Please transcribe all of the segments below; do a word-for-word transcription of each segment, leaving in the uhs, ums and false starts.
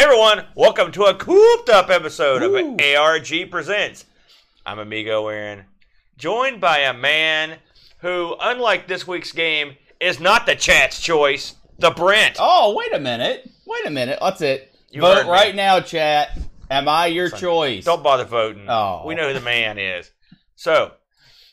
Hey everyone, welcome to a cooped up episode Ooh. of A R G Presents. I'm Amigo Aaron, joined by a man who, unlike this week's game, is not the chat's choice, the Brent. Oh, wait a minute. Wait a minute. That's it. You vote right now, chat. Am I your Son, choice? Don't bother voting. Oh. We know who the man is. So,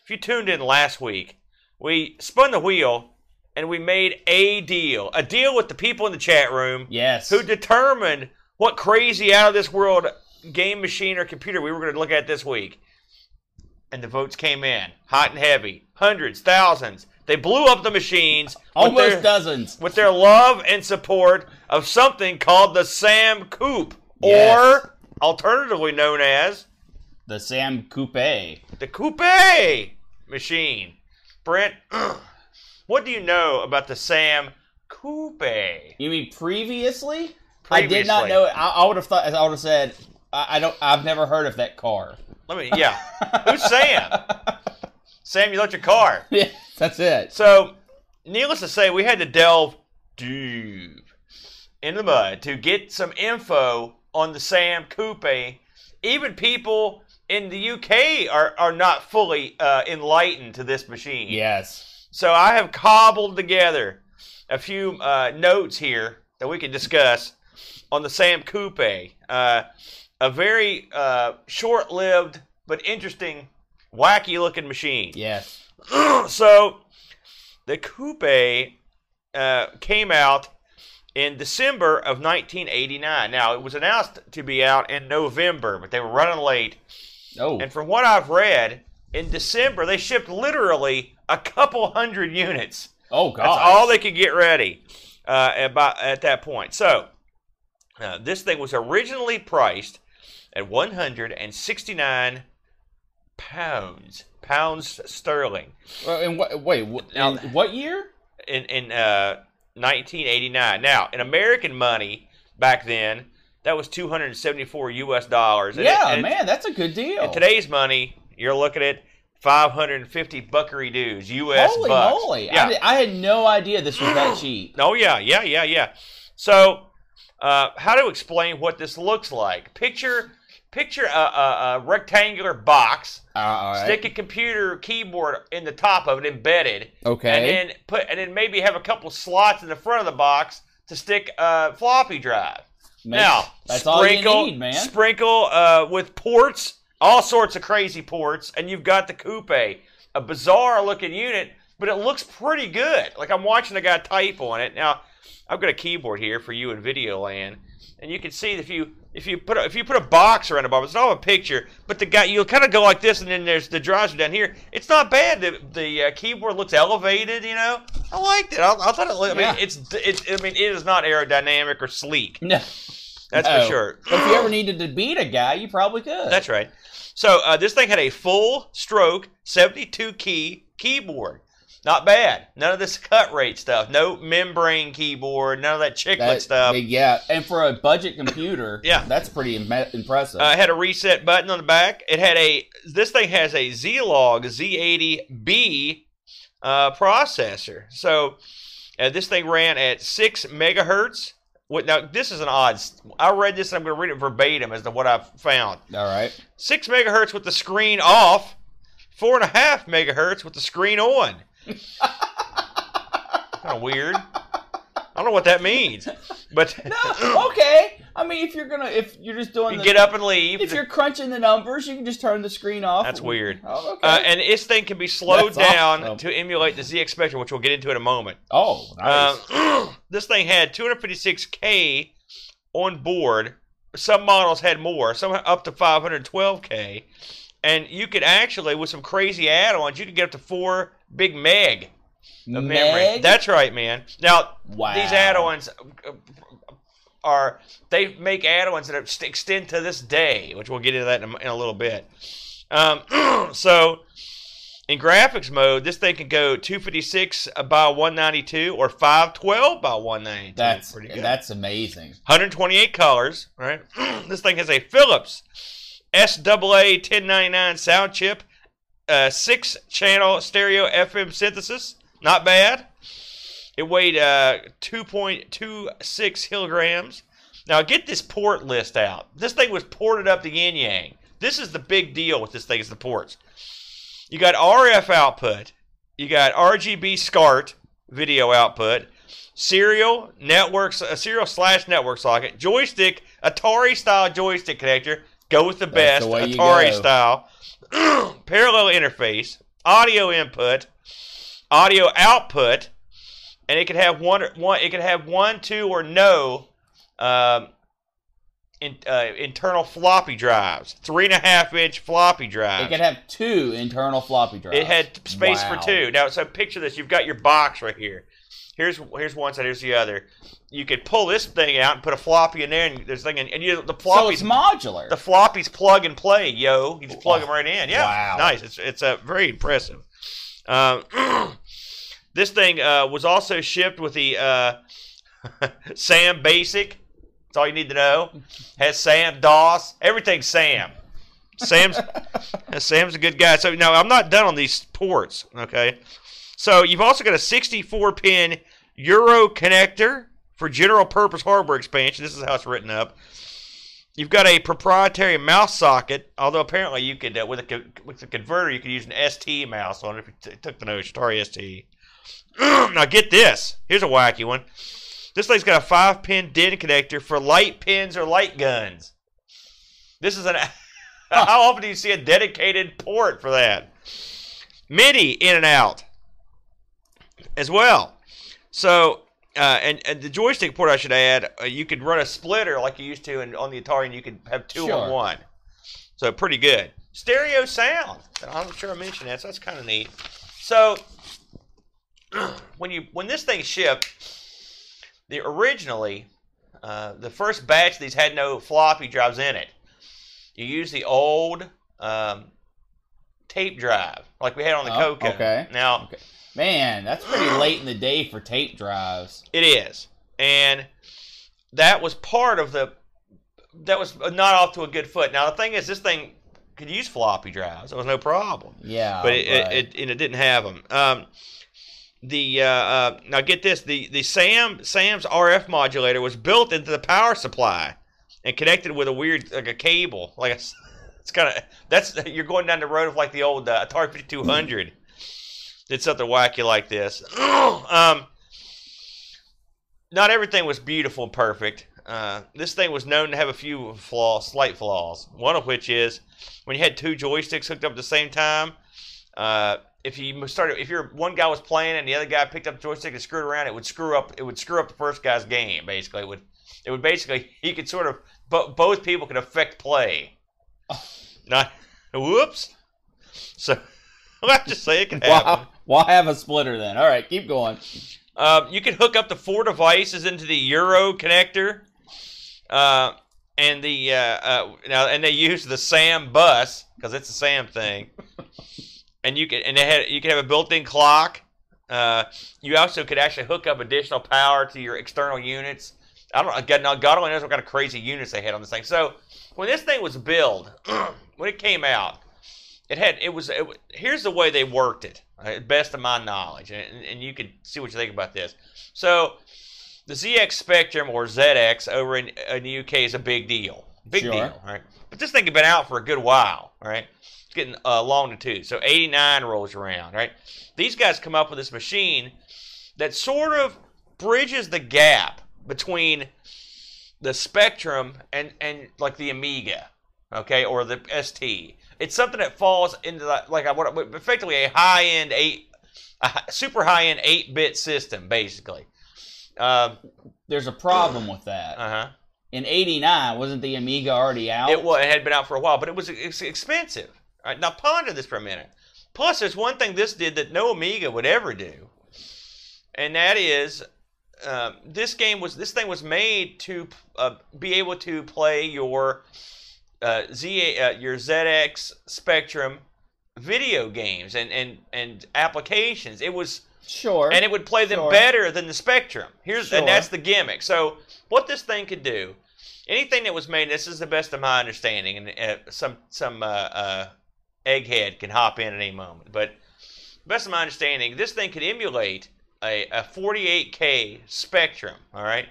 if you tuned in last week, we spun the wheel and we made a deal. A deal with the people in the chat room. Yes. Who determined what crazy out of this world game machine or computer we were going to look at this week. And the votes came in. Hot and heavy. Hundreds. Thousands. They blew up the machines. Almost their, dozens. With their love and support of something called the Sam Coupe. Yes. Or alternatively known as the Sam Coupe. The Coupe machine. Brent, ugh. What do you know about the Sam Coupe? You mean previously? previously. I did not know it. I, I would have thought. I would have said, I, I don't. I've never heard of that car. Let me. Yeah. Who's Sam? Sam, you left your car. Yeah, that's it. So, needless to say, we had to delve deep in the mud to get some info on the Sam Coupe. Even people in the U K are are not fully uh, enlightened to this machine. Yes. So I have cobbled together a few uh, notes here that we can discuss on the Sam Coupe. Uh, a very uh, short-lived but interesting, wacky-looking machine. Yes. So the Coupe uh, came out in December of nineteen eighty-nine. Now, it was announced to be out in November, but they were running late. Oh. And from what I've read, in December, they shipped literally a couple hundred units. Oh, God. That's all they could get ready uh, at, by, at that point. So, uh, this thing was originally priced at one hundred sixty-nine pounds. Pounds sterling. Well, and wh wait, wh now, in what year? In, in uh, nineteen eighty-nine. Now, in American money back then, that was two hundred seventy-four U S dollars. And yeah, it, and man, that's a good deal. In today's money, you're looking at five hundred fifty buckery dues, U S Holy bucks. Holy moly. Yeah. I, did, I had no idea this was that cheap. Oh, yeah, yeah, yeah, yeah. So, uh, how to explain what this looks like? Picture picture a, a, a rectangular box, uh, all right. Stick a computer keyboard in the top of it, embedded. Okay. And then, put, and then maybe have a couple slots in the front of the box to stick a floppy drive. Makes, now, that's sprinkle, all you need, man. Sprinkle uh, with ports. All sorts of crazy ports, and you've got the Coupe, a bizarre-looking unit, but it looks pretty good. Like, I'm watching a guy type on it. Now, I've got a keyboard here for you in video land, and you can see if you if you put a, if you put a box around the bottom, it's not a picture, but the guy you'll kind of go like this, and then there's the drives down here. It's not bad. The the uh, keyboard looks elevated, you know. I liked it. I, I thought it. I mean, yeah. it's it's. I mean, it is not aerodynamic or sleek. No. That's no. for sure. If you ever needed to beat a guy, you probably could. That's right. So uh, this thing had a full-stroke, seventy-two key keyboard. Not bad. None of this cut-rate stuff. No membrane keyboard. None of that chiclet that, stuff. Yeah, and for a budget computer, yeah, that's pretty Im impressive. Uh, it had a reset button on the back. It had a. This thing has a Zilog Z eighty B uh, processor. So uh, this thing ran at six megahertz. Now, this is an odd... I read this, and I'm going to read it verbatim as to what I've found. All right. Six megahertz with the screen off. Four and a half megahertz with the screen on. Kind of weird. I don't know what that means. But no, okay. I mean, if you're going to... If you're just doing... You the, get up and leave. If the, you're crunching the numbers, you can just turn the screen off. That's and, weird. Oh, okay. Uh, and this thing can be slowed that's down awesome. to emulate the Z X Spectrum, which we'll get into in a moment. Oh, nice. Uh, This thing had two hundred fifty-six K on board. Some models had more, some up to five hundred twelve K. And you could actually, with some crazy add-ons, you could get up to four big meg of meg? memory. That's right, man. Now, wow. These add-ons are, they make add-ons that are, extend to this day, which we'll get into that in a, in a little bit. Um, so... In graphics mode, this thing can go two fifty-six by one ninety-two or five twelve by one ninety-two. That's pretty good. That's amazing. one hundred twenty-eight colors, right? This thing has a Philips S A A ten ninety-nine sound chip, uh, six channel stereo F M synthesis. Not bad. It weighed uh, two point two six kilograms. Now get this port list out. This thing was ported up to yin-yang. This is the big deal with this thing is the ports. You got R F output. You got R G B SCART video output. Serial networks, uh, serial slash network socket, joystick, Atari style joystick connector. Go with the best the Atari style. Parallel interface, audio input, audio output, and it could have one, one it could have one, two, or no um, in, uh, internal floppy drives. Three and a half inch floppy drives. It could have two internal floppy drives. It had space wow. for two. Now, so picture this: you've got your box right here. Here's here's one side, here's the other. You could pull this thing out and put a floppy in there, and there's thing, in, and you the floppy's so modular. The floppies plug and play, yo. You just plug wow. them right in. Yeah, wow. nice. It's it's a uh, very impressive. Um, this thing uh, was also shipped with the uh, Sam Basic. That's all you need to know. Has Sam DOS. Everything's Sam. Sam's Sam's a good guy. So no, I'm not done on these ports. Okay. So you've also got a sixty-four pin Euro connector for general purpose hardware expansion. This is how it's written up. You've got a proprietary mouse socket, although apparently you could uh, with a with a converter you could use an S T mouse on it if you t took the notion. Atari S T. Now get this. Here's a wacky one. This thing's got a five pin DIN connector for light pins or light guns. This is an. How often do you see a dedicated port for that? MIDI in and out. As well, so uh, and, and the joystick port, I should add, uh, you could run a splitter like you used to in, on the Atari, and you could have two sure. on one. So pretty good stereo sound. I'm sure I mentioned that, so that's kind of neat. So when you when this thing shipped, the originally uh, the first batch of these had no floppy drives in it. You use the old um, tape drive like we had on the oh, Coco. Okay. Now. Okay. Man, that's pretty late in the day for tape drives. It is. And that was part of the... That was not off to a good foot. Now, the thing is, this thing could use floppy drives. It was no problem. Yeah. But it, right. it, it, and it didn't have them. Um, the, uh, uh, now, get this. The, the Sam Sam's R F modulator was built into the power supply and connected with a weird, like a cable. Like a, it's kind of... that's You're going down the road of like the old uh, Atari fifty-two hundred. Did something wacky like this. um, not everything was beautiful and perfect. Uh, this thing was known to have a few flaws, slight flaws. One of which is when you had two joysticks hooked up at the same time. Uh, if you started, if your one guy was playing and the other guy picked up the joystick and screwed around, it would screw up. It would screw up the first guy's game. Basically, it would. It would basically. You could sort of. Bo both people could affect play. Not. Whoops. So. I'll just say it can happen. Wow. Why have a splitter then? All right, keep going. Uh, you can hook up the four devices into the Euro connector, uh, and the uh, uh, now and they use the Sam bus because it's the Sam thing. And you can and they had you can have a built-in clock. Uh, you also could actually hook up additional power to your external units. I don't know. God, God only knows what kind of crazy units they had on this thing. So when this thing was built, when it came out. It had, it was, it, here's the way they worked it, right, best of my knowledge, and, and you can see what you think about this. So, the Z X Spectrum, or Z X, over in, in the U K is a big deal. Big sure. deal, right? But this thing had been out for a good while, right? It's getting uh, long in the tooth. So, eighty-nine rolls around, right? These guys come up with this machine that sort of bridges the gap between the Spectrum and, and like, the Amiga, okay, or the S T. It's something that falls into the, like I what effectively a high-end eight, a super high-end eight-bit system, basically. Um, There's a problem with that. Uh huh. In eighty-nine, wasn't the Amiga already out? It was. It had been out for a while, but it was it's expensive. All right, now ponder this for a minute. Plus, there's one thing this did that no Amiga would ever do, and that is uh, this game was this thing was made to uh, be able to play your. Uh, Z uh, your Z X Spectrum video games and and and applications. It was sure, and it would play them sure. better than the Spectrum. Here's sure. and that's the gimmick. So what this thing could do, anything that was made. This is the best of my understanding, and uh, some some uh, uh, egghead can hop in at any moment. But best of my understanding, this thing could emulate a a forty-eight K Spectrum. All right,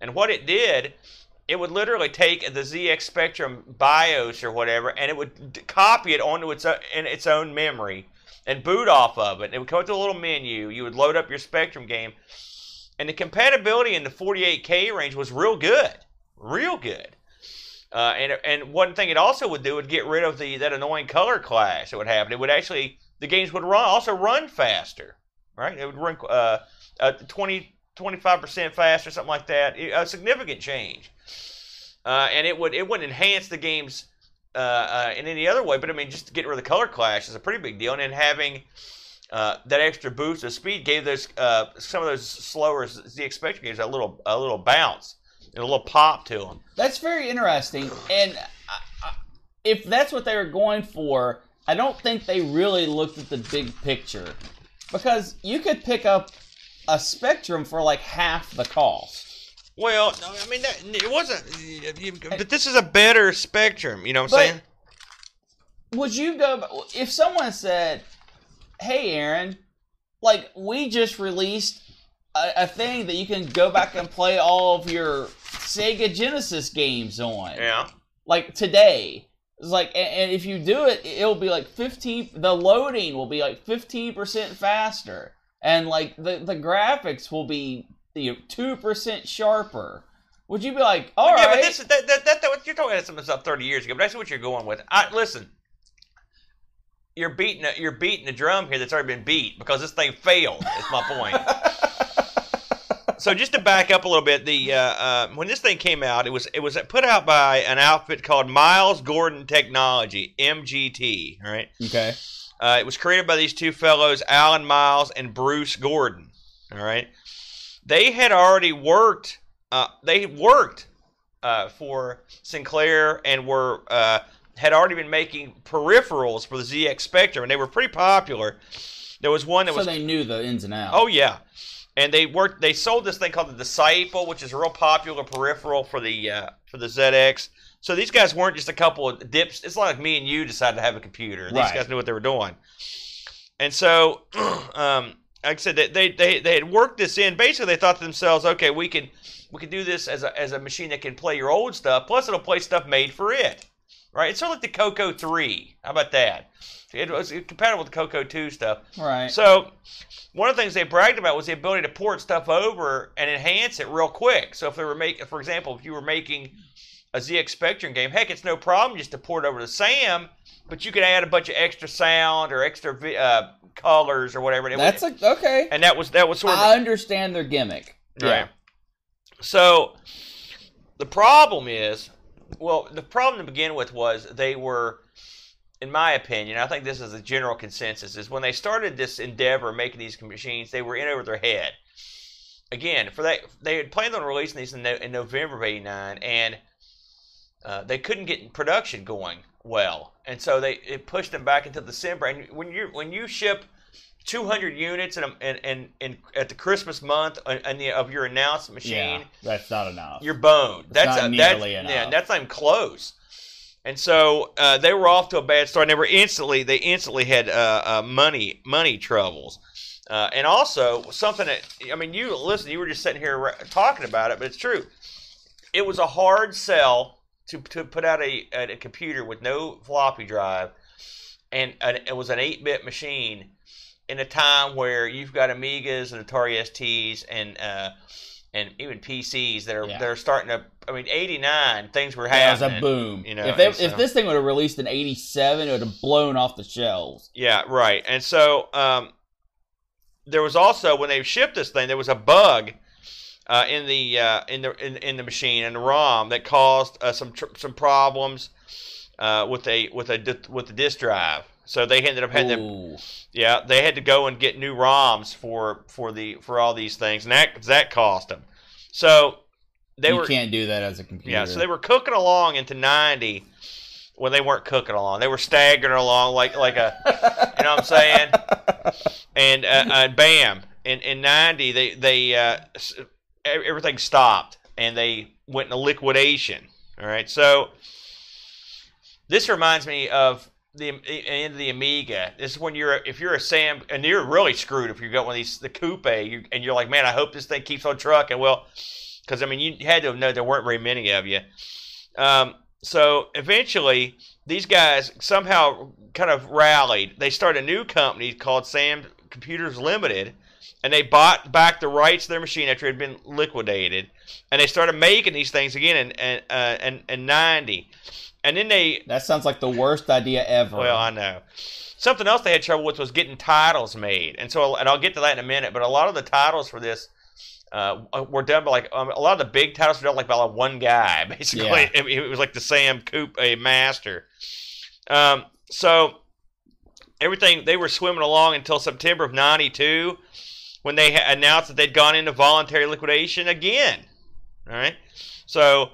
and what it did. It would literally take the Z X Spectrum BIOS or whatever, and it would d copy it onto its own, in its own memory and boot off of it. It would come to a little menu. You would load up your Spectrum game. And the compatibility in the forty-eight K range was real good. Real good. Uh, and, and one thing it also would do would get rid of the that annoying color clash that would happen. It would actually, the games would run also run faster, right? It would run uh, uh, twenty, twenty-five percent faster, something like that. It, a significant change. Uh, and it, would, it wouldn't enhance the games uh, uh, in any other way, but I mean, just to get rid of the color clash is a pretty big deal. And then having uh, that extra boost of speed gave those uh, some of those slower Z X Spectrum games a little, a little bounce. A little pop to them. That's very interesting. And I, I, if that's what they were going for, I don't think they really looked at the big picture. Because you could pick up a Spectrum for like half the cost. Well, I mean, that, it wasn't... You, but this is a better Spectrum, you know what I'm saying? Would you go... If someone said, hey, Aaron, like, we just released a, a thing that you can go back and play all of your Sega Genesis games on. Yeah. Like today. It's like, and, and if you do it, it'll be like fifteen, the loading will be like fifteen percent faster. And like the, the graphics will be, you know, two percent sharper. Would you be like, all yeah, right. Yeah, but this is, that, that, that, that, you're talking about something about thirty years ago, but that's what you're going with. I, listen, you're beating, a, you're beating a drum here that's already been beat because this thing failed, is my point. So just to back up a little bit, the uh, uh, when this thing came out, it was it was put out by an outfit called Miles Gordon Technology, M G T. All right. Okay. Uh, it was created by these two fellows, Alan Miles and Bruce Gordon. All right. They had already worked. Uh, they worked uh, for Sinclair and were uh, had already been making peripherals for the Z X Spectrum, and they were pretty popular. There was one that was. So they knew the ins and outs. Oh yeah. And they worked. They sold this thing called the Disciple, which is a real popular peripheral for the uh, for the Z X. So these guys weren't just a couple of dips. It's not like me and you decided to have a computer. These right. guys knew what they were doing. And so, um, like I said, they, they they they had worked this in. Basically, they thought to themselves, okay, we can we can do this as a as a machine that can play your old stuff. Plus, it'll play stuff made for it. Right? It's sort of like the Coco three. How about that? It was compatible with the Coco two stuff. Right. So one of the things they bragged about was the ability to port stuff over and enhance it real quick. So if they were making, for example, if you were making a Z X Spectrum game, heck, it's no problem just to port over to SAM, but you could add a bunch of extra sound or extra uh, colors or whatever. That's a, okay. And that was that was sort of. I understand their gimmick. Right. Yeah. So the problem is, well, the problem to begin with was they were. In my opinion, I think this is the general consensus, is when they started this endeavor making these machines, they were in over their head. Again, for that, they had planned on releasing these in, no, in November of eighty-nine, and uh, they couldn't get production going well, and so they it pushed them back until December. And when you when you ship two hundred units in, a, in, in, in at the Christmas month in the, of your announced machine, yeah, that's not enough. You're boned. It's that's not a, nearly that's, enough. Yeah, that's not even close. And so uh, they were off to a bad start. And they were instantly they instantly had uh, uh, money money troubles, uh, and also something that I mean, you listen, you were just sitting here talking about it, but it's true. It was a hard sell to to put out a, a computer with no floppy drive, and a, it was an eight-bit machine in a time where you've got Amigas and Atari S Ts and. Uh, And even P Cs that are yeah. that are starting to. I mean, eighty-nine things were happening. It was a boom. You know, if, they, so. if this thing would have released in eighty-seven, it would have blown off the shelves. Yeah, right. And so um, there was also when they shipped this thing, there was a bug uh, in the uh, in the in, in the machine in the ROM that caused uh, some tr some problems uh, with a with a with the disk drive. So they ended up having Ooh. to, yeah, they had to go and get new ROMs for for the for all these things, and that that cost them. So they you were can't do that as a computer. Yeah, so they were cooking along into ninety when they weren't cooking along. They were staggering along like like a, you know what I'm saying? And uh, and bam, in in ninety they they uh, everything stopped and they went into liquidation. All right, so this reminds me of. The end of the Amiga. This is when you're if you're a Sam and you're really screwed if you got one of these the coupe you, and you're like, man, I hope this thing keeps on trucking. Well, Because, I mean, you had to know there weren't very many of you. Um, so eventually, these guys somehow kind of rallied. They started a new company called Sam Computers Limited, and they bought back the rights to their machine after it had been liquidated. And they started making these things again in, in, uh, in, in ninety. And then they... That sounds like the worst idea ever. Well, I know. Something else they had trouble with was getting titles made. And so, and I'll get to that in a minute, but a lot of the titles for this uh, were done by, like, um, a lot of the big titles were done, like, by like one guy, basically. Yeah. It, it was like the Sam Coupe, a master. Um, so everything, they were swimming along until September of ninety-two, when they announced that they'd gone into voluntary liquidation again. All right? So...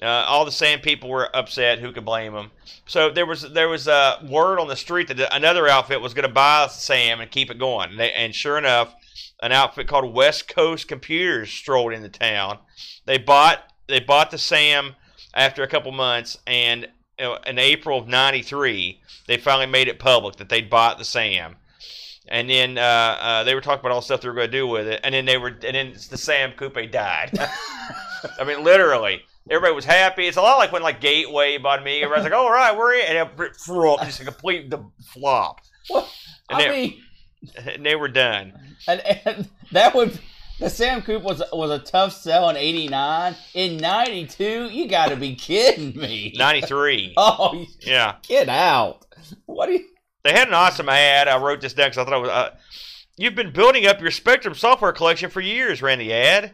Uh, all the Sam people were upset. Who could blame them? So there was there was a word on the street that another outfit was going to buy Sam and keep it going. And, they, and sure enough, an outfit called West Coast Computers strolled into town. They bought they bought the Sam after a couple months, and in April of ninety-three, they finally made it public that they'd bought the Sam. And then uh, uh, they were talking about all the stuff they were going to do with it. And then they were and then the Sam Coupe died. I mean, literally. Everybody was happy. It's a lot like when like Gateway bought Amiga. Everybody's like, oh, all right, we're in. And it just a complete flop. Well, and I they, mean... And they were done. And, and that would... The Sam Coupe was, was a tough sell in eighty-nine. In ninety-two, you got to be kidding me. ninety-three. Oh, yeah. Get out. What do you... They had an awesome ad. I wrote this down because I thought it was... Uh, You've been building up your Spectrum software collection for years, ran the ad.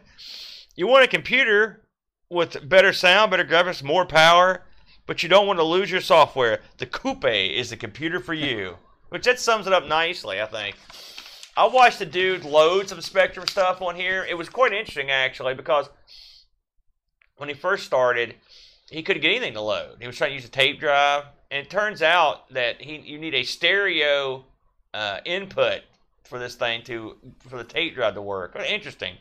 You want a computer... with better sound, better graphics, more power, but you don't want to lose your software. The Coupe is the computer for you. Which that sums it up nicely, I think. I watched the dude load some Spectrum stuff on here. It was quite interesting, actually, because when he first started, he couldn't get anything to load. He was trying to use a tape drive, and it turns out that he you need a stereo uh, input for this thing to for the tape drive to work. Interesting.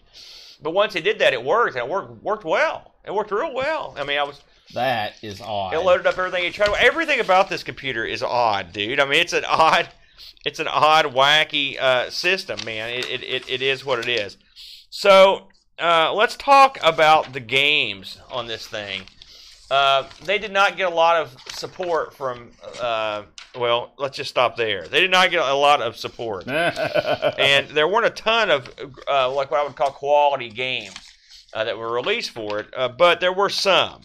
But once he did that, it worked, and it worked worked well. It worked real well. I mean, I was... That is odd. It loaded up everything. It tried, everything about this computer is odd, dude. I mean, it's an odd, it's an odd, wacky uh, system, man. It, it, it, it is what it is. So, uh, let's talk about the games on this thing. Uh, they did not get a lot of support from... Uh, well, let's just stop there. They did not get a lot of support. And there weren't a ton of, uh, like, what I would call quality games. Uh, that were released for it, uh, but there were some.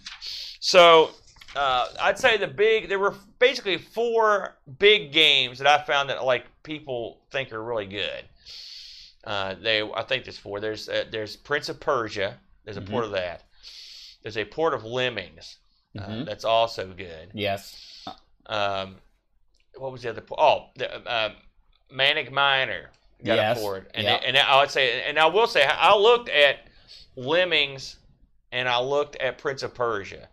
So uh, I'd say the big, there were basically four big games that I found that like people think are really good. Uh, they, I think there's four. There's uh, there's Prince of Persia. There's a mm-hmm. port of that. There's a port of Lemmings. Uh, mm-hmm. That's also good. Yes. Um, what was the other port? Oh, the, uh, Manic Miner got yes. a port, and yep. and I would say, and I will say, I looked at Lemmings, and I looked at Prince of Persia,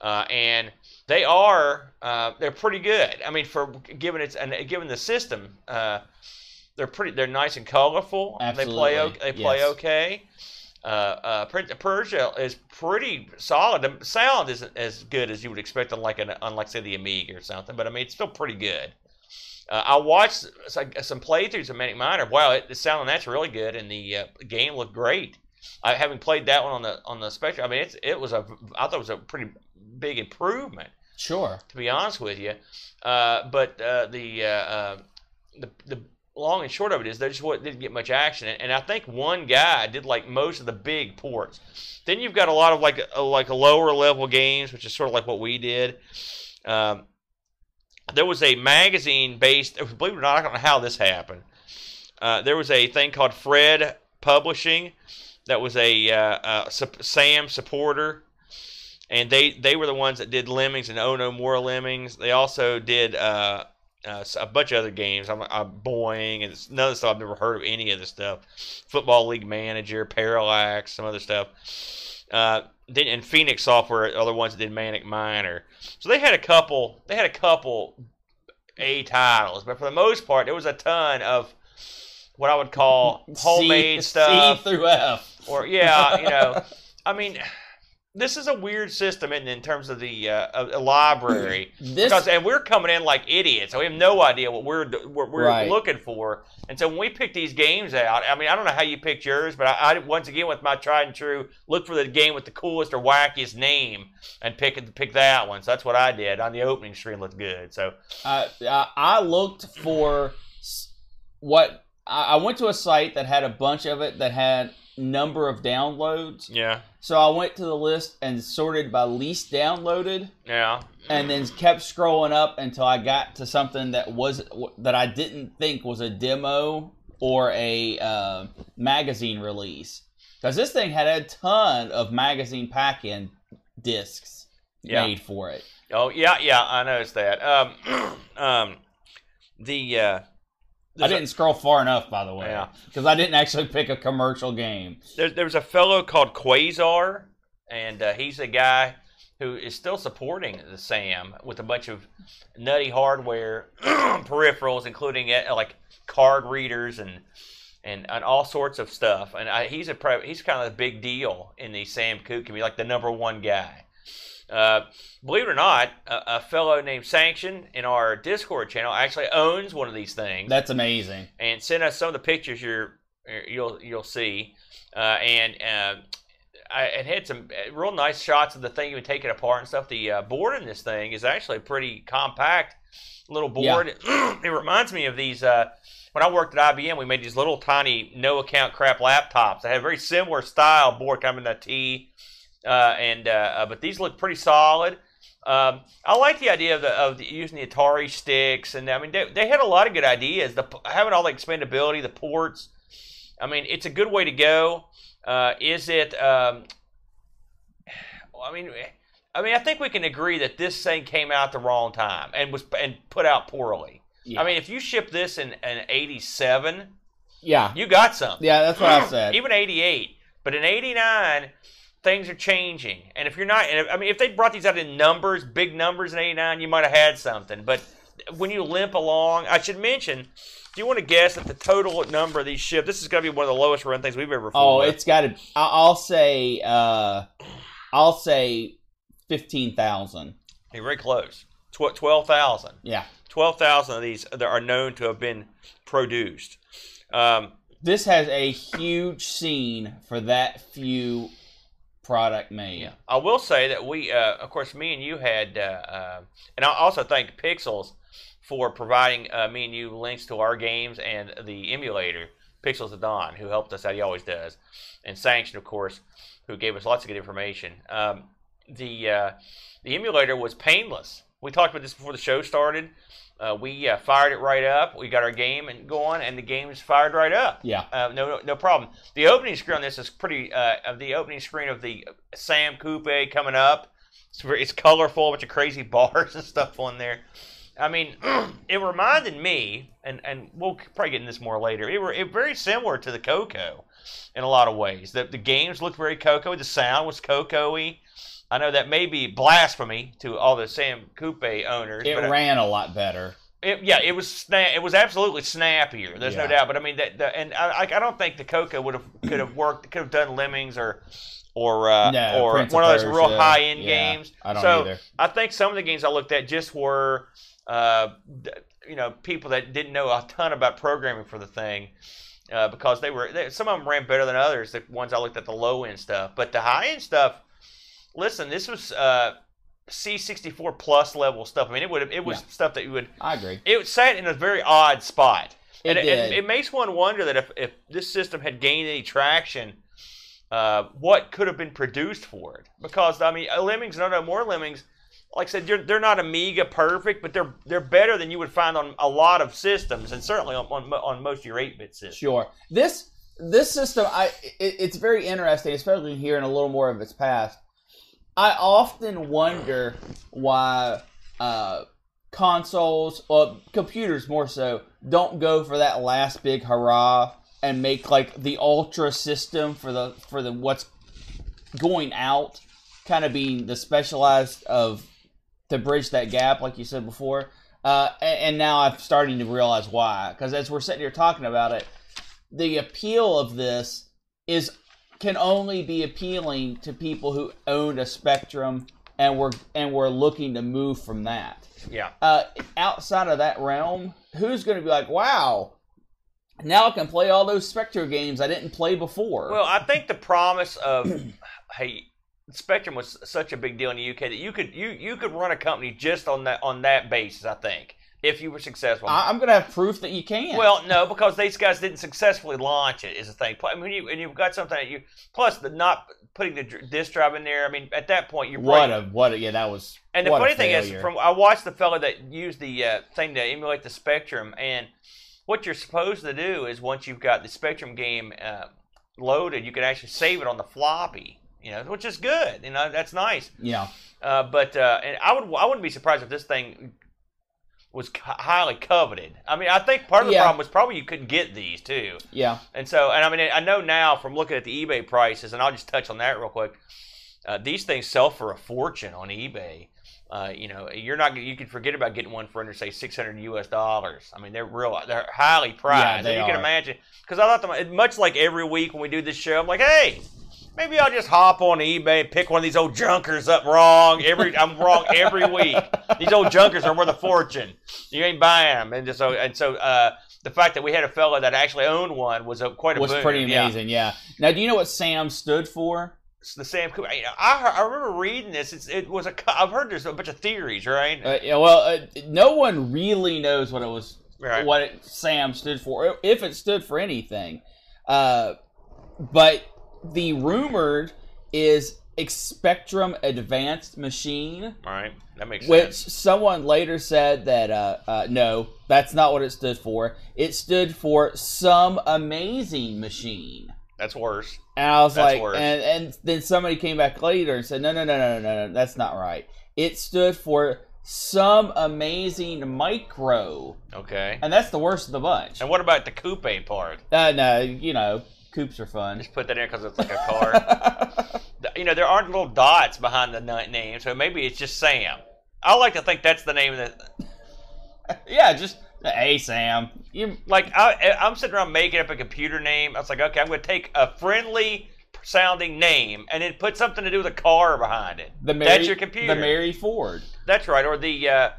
uh, and they are uh, they're pretty good. I mean, for given it's and given the system, uh, they're pretty. They're nice and colorful. Absolutely. They play okay. They play yes. okay. Uh, uh, Prince of Persia is pretty solid. The sound isn't as good as you would expect on like an on like say the Amiga or something, but I mean it's still pretty good. Uh, I watched some playthroughs of Manic Miner. Wow, it, the sound on that's really good, and the uh, game looked great. I, having played that one on the on the Spectrum, I mean, it's it was a I thought it was a pretty big improvement. Sure. To be honest with you, uh, but uh, the, uh, uh, the the long and short of it is they just didn't get much action, and I think one guy did like most of the big ports. Then you've got a lot of like a, like lower level games, which is sort of like what we did. Um, there was a magazine based. Believe it or not, I don't know how this happened. Uh, there was a thing called Fred Publishing. That was a uh, uh, Sam supporter, and they, they were the ones that did Lemmings and Oh No More Lemmings. They also did uh, uh, a bunch of other games. I'm, I'm Boing and another stuff. I've never heard of any of this stuff. Football League Manager, Parallax, some other stuff. Uh, then and Phoenix Software are the ones that did Manic Miner. So they had a couple. They had a couple A titles, but for the most part, there was a ton of what I would call homemade C, stuff. C through F. Or, yeah, you know, I mean, this is a weird system, isn't it, in terms of the uh, library. This, because, and we're coming in like idiots. So we have no idea what we're what we're right. looking for. And so when we pick these games out, I mean, I don't know how you picked yours, but I, I once again with my tried and true, look for the game with the coolest or wackiest name and pick pick that one. So that's what I did. On the opening screen looked good. So uh, I looked for what I went to a site that had a bunch of it that had. Number of downloads. Yeah. So I went to the list and sorted by least downloaded. Yeah. And then kept scrolling up until I got to something that was that I didn't think was a demo or a uh, magazine release, because this thing had a ton of magazine pack-in discs yeah. made for it. Oh yeah, yeah, I noticed that. Um, um, the. Uh... There's I didn't a, scroll far enough, by the way, because yeah. I didn't actually pick a commercial game. There, there was a fellow called Quasar, and uh, he's a guy who is still supporting the Sam with a bunch of nutty hardware peripherals, including uh, like card readers and, and and all sorts of stuff. And I, he's a pro, he's kind of a big deal in the Sam Coupe community, like the number one guy. Uh, believe it or not, a, a fellow named Sanction in our Discord channel actually owns one of these things. That's amazing. And sent us some of the pictures you're, you'll you'll see. Uh, and uh, I, it had some real nice shots of the thing even taking apart and stuff. The uh, board in this thing is actually a pretty compact little board. Yeah. It reminds me of these... Uh, when I worked at I B M, we made these little tiny no-account crap laptops that had a very similar style board, kind of in a T... Uh, and uh, but these look pretty solid. Um, I like the idea of, the, of the, using the Atari sticks, and I mean they, they had a lot of good ideas. The having all the expandability, the ports. I mean, it's a good way to go. Uh, is it? Um, I mean, I mean, I think we can agree that this thing came out the wrong time and was and put out poorly. Yeah. I mean, if you ship this in eighty-seven, yeah, you got something. Yeah, that's what I said. Even eighty-eight, but in eighty-nine. Things are changing, and if you're not, I mean, if they brought these out in numbers, big numbers in eighty-nine, you might have had something. But when you limp along, I should mention, do you want to guess that the total number of these shipped? This is going to be one of the lowest run things we've ever. Oh, with. It's got to. I'll say, uh, I'll say fifteen thousand. You're very close. Tw twelve thousand. Yeah, twelve thousand of these that are known to have been produced. Um, this has a huge scene for that few. Product made. Yeah. I will say that we, uh, of course, me and you had, uh, uh, and I also thank Pixels for providing uh, me and you links to our games and the emulator, Pixels at Dawn, who helped us out. He always does, and Sanction, of course, who gave us lots of good information. Um, the uh, the emulator was painless. We talked about this before the show started. Uh, we uh, fired it right up. We got our game and going, and the game is fired right up. Yeah, uh, no, no, no problem. The opening screen on this is pretty. Uh, the opening screen of the Sam Coupe coming up. It's, it's colorful, a bunch of crazy bars and stuff on there. I mean, it reminded me, and and we'll probably get into this more later. It were it very similar to the Coco, in a lot of ways. The the games looked very Coco. The sound was Coco-y. I know that may be blasphemy to all the Sam Coupe owners. It but ran I, a lot better. It, yeah, it was sna It was absolutely snappier. There's yeah. no doubt. But I mean, that, the, and I, I don't think the Coco would have could have worked. Could have done Lemmings or or uh, no, or Prince one of those Persia. Real high end yeah, games. I don't so either. I think some of the games I looked at just were, uh, you know, people that didn't know a ton about programming for the thing. Uh, because they were they, some of them ran better than others. The ones I looked at the low end stuff, but the high end stuff. Listen, this was uh, C sixty-four plus level stuff. I mean, it would it was yeah. stuff that you would. I agree. It sat in a very odd spot, it and did. It, it makes one wonder that if, if this system had gained any traction, uh, what could have been produced for it? Because I mean, Lemmings, no, no more Lemmings. Like I said, they're they're not Amiga perfect, but they're they're better than you would find on a lot of systems, and certainly on on, on most of your eight-bit systems. Sure, this this system, I it, it's very interesting, especially hearing a little more of its past. I often wonder why uh, consoles, or computers more so, don't go for that last big hurrah and make like the ultra system for the for the what's going out, kind of being the specialized of to bridge that gap, like you said before. Uh, and, and now I'm starting to realize why, because as we're sitting here talking about it, the appeal of this is can only be appealing to people who owned a Spectrum and were and were looking to move from that. Yeah. Uh, outside of that realm, who's going to be like, wow, now I can play all those Spectrum games I didn't play before? Well, I think the promise of hey, Spectrum was such a big deal in the U K that you could you you could run a company just on that on that basis. I think. If you were successful. I'm going to have proof that you can. Well, no, because these guys didn't successfully launch it is the thing. I mean, you, and you've got something that you... Plus, the not putting the disk drive in there, I mean, at that point, you're... What a... What a, yeah, that was... And the funny thing is, from I watched the fellow that used the uh, thing to emulate the Spectrum, and what you're supposed to do is once you've got the Spectrum game uh, loaded, you can actually save it on the floppy, you know, which is good. You know, that's nice. Yeah. Uh, but uh, and I, would, I wouldn't be surprised if this thing... was highly coveted. I mean, I think part of the yeah. problem was probably you couldn't get these, too. Yeah. And so, and I mean, I know now from looking at the eBay prices, and I'll just touch on that real quick, uh, these things sell for a fortune on eBay. Uh, you know, you're not, you can forget about getting one for under, say, six hundred U S dollars. I mean, they're real, they're highly prized. Yeah, they and you are. Can imagine, because I thought, the, much like every week when we do this show, I'm like, hey, maybe I'll just hop on eBay and pick one of these old junkers up wrong. Every I'm wrong every week. These old junkers are worth a fortune. You ain't buying them, and so and so. Uh, the fact that we had a fellow that actually owned one was a, quite a was boon. Pretty amazing. Yeah. yeah. Now, do you know what Sam stood for? It's the Sam Coupe. I, I I remember reading this. It's, it was a. I've heard there's a bunch of theories, right? Uh, yeah. Well, uh, no one really knows what it was. Right. What it, Sam stood for, if it stood for anything, uh, but. The rumored is Spectrum Advanced Machine. All right, that makes which sense. Which someone later said that, uh, uh, no, that's not what it stood for. It stood for Some Amazing Machine. That's worse. And I was that's like, worse. And, and then somebody came back later and said, no, no, no, no, no, no, that's not right. It stood for Some Amazing Micro. Okay. And that's the worst of the bunch. And what about the coupe part? Uh, no, you know. Coupes are fun. Just put that in because it's like a car. You know, there aren't little dots behind the name, so maybe it's just Sam. I like to think that's the name of the... Yeah, just, hey, Sam. You... Like, I, I'm sitting around making up a computer name. I was like, okay, I'm going to take a friendly-sounding name and then put something to do with a car behind it. The Mary, that's your computer. The Mary Ford. That's right, or the, uh,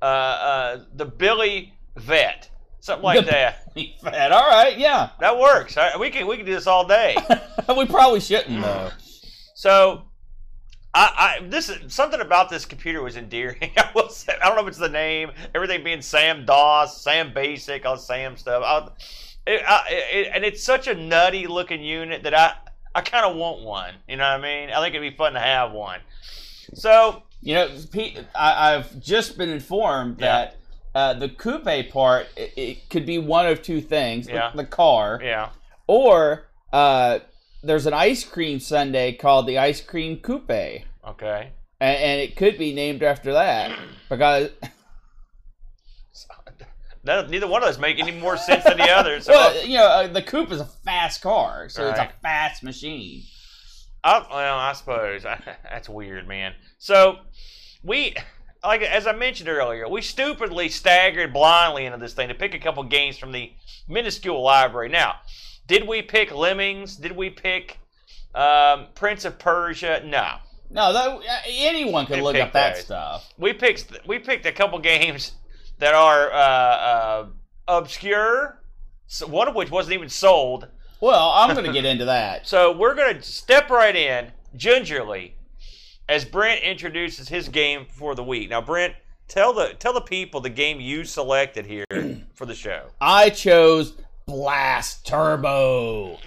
uh, uh, the Billy Vet. Something like that. Fat. All right, yeah, that works. We can we can do this all day. We probably shouldn't though. So, I, I this is something about this computer was endearing. I will say, I don't know if it's the name, everything being Sam DOS, Sam Basic, all Sam stuff. I, it, I, it, and it's such a nutty looking unit that I I kind of want one. You know what I mean? I think it'd be fun to have one. So you know, Pete, I, I've just been informed that. Yeah. Uh, the coupe part, it, it could be one of two things. Yeah. The, the car. Yeah. Or uh, there's an ice cream sundae called the Ice Cream Coupe. Okay. And, and it could be named after that. Because... That, neither one of those make any more sense than the other. So well, you know, uh, the coupe is a fast car, so right. It's a fast machine. I, well, I suppose. I, that's weird, man. So, we... Like, as I mentioned earlier, we stupidly staggered blindly into this thing to pick a couple games from the minuscule library. Now, did we pick Lemmings? Did we pick um, Prince of Persia? No. No, that, anyone could look up that stuff. We picked we picked a couple games that are uh, uh, obscure, one of which wasn't even sold. Well, I'm going to get into that. So we're going to step right in, gingerly, as Brent introduces his game for the week. Now, Brent, tell the tell the people the game you selected here for the show. I chose Blast Turbo.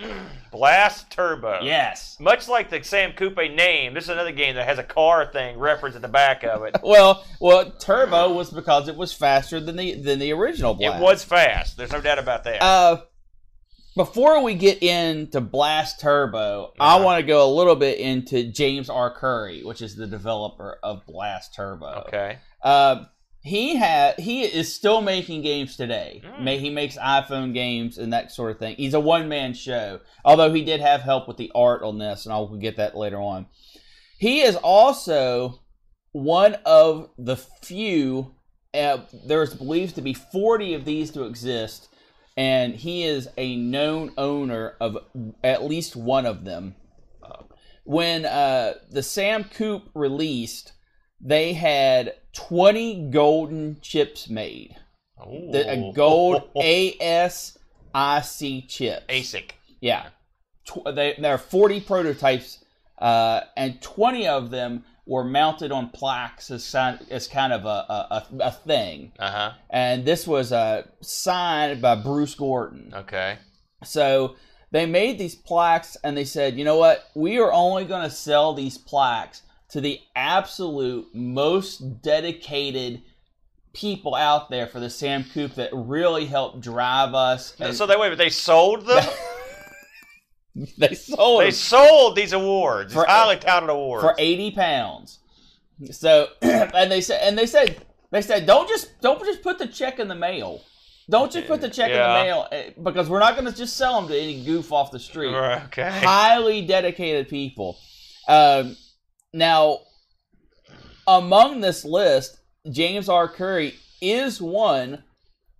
Blast Turbo. Yes. Much like the Sam Coupe name, this is another game that has a car thing referenced at the back of it. well, well, Turbo was because it was faster than the than the original Blast. It was fast. There's no doubt about that. Uh, Before we get into Blast Turbo, yeah. I want to go a little bit into James R. Curry, which is the developer of Blast Turbo. Okay. Uh, he ha he is still making games today. Mm. He makes iPhone games and that sort of thing. He's a one-man show, although he did have help with the art on this, and I'll get that later on. He is also one of the few, uh, there's believed to be forty of these to exist, and he is a known owner of at least one of them. When uh, the Sam Coupe released, they had twenty golden chips made. Oh. The, a gold A S I C chip. A S I C. Yeah. Tw- they, there are forty prototypes, uh, and twenty of them were mounted on plaques as, sign- as kind of a, a, a thing. Uh-huh. And this was uh, signed by Bruce Gordon. Okay. So they made these plaques, and they said, you know what? We are only going to sell these plaques to the absolute most dedicated people out there for the Sam Coupe that really helped drive us. And so they wait, but they sold them? they sold They them. sold these awards. For, these highly touted awards. For eighty pounds. So and they said and they said they said don't just don't just put the check in the mail. Don't just put the check yeah. in the mail, because we're not going to just sell them to any goof off the street. Okay. Highly dedicated people. Um, now, among this list, James R. Curry is one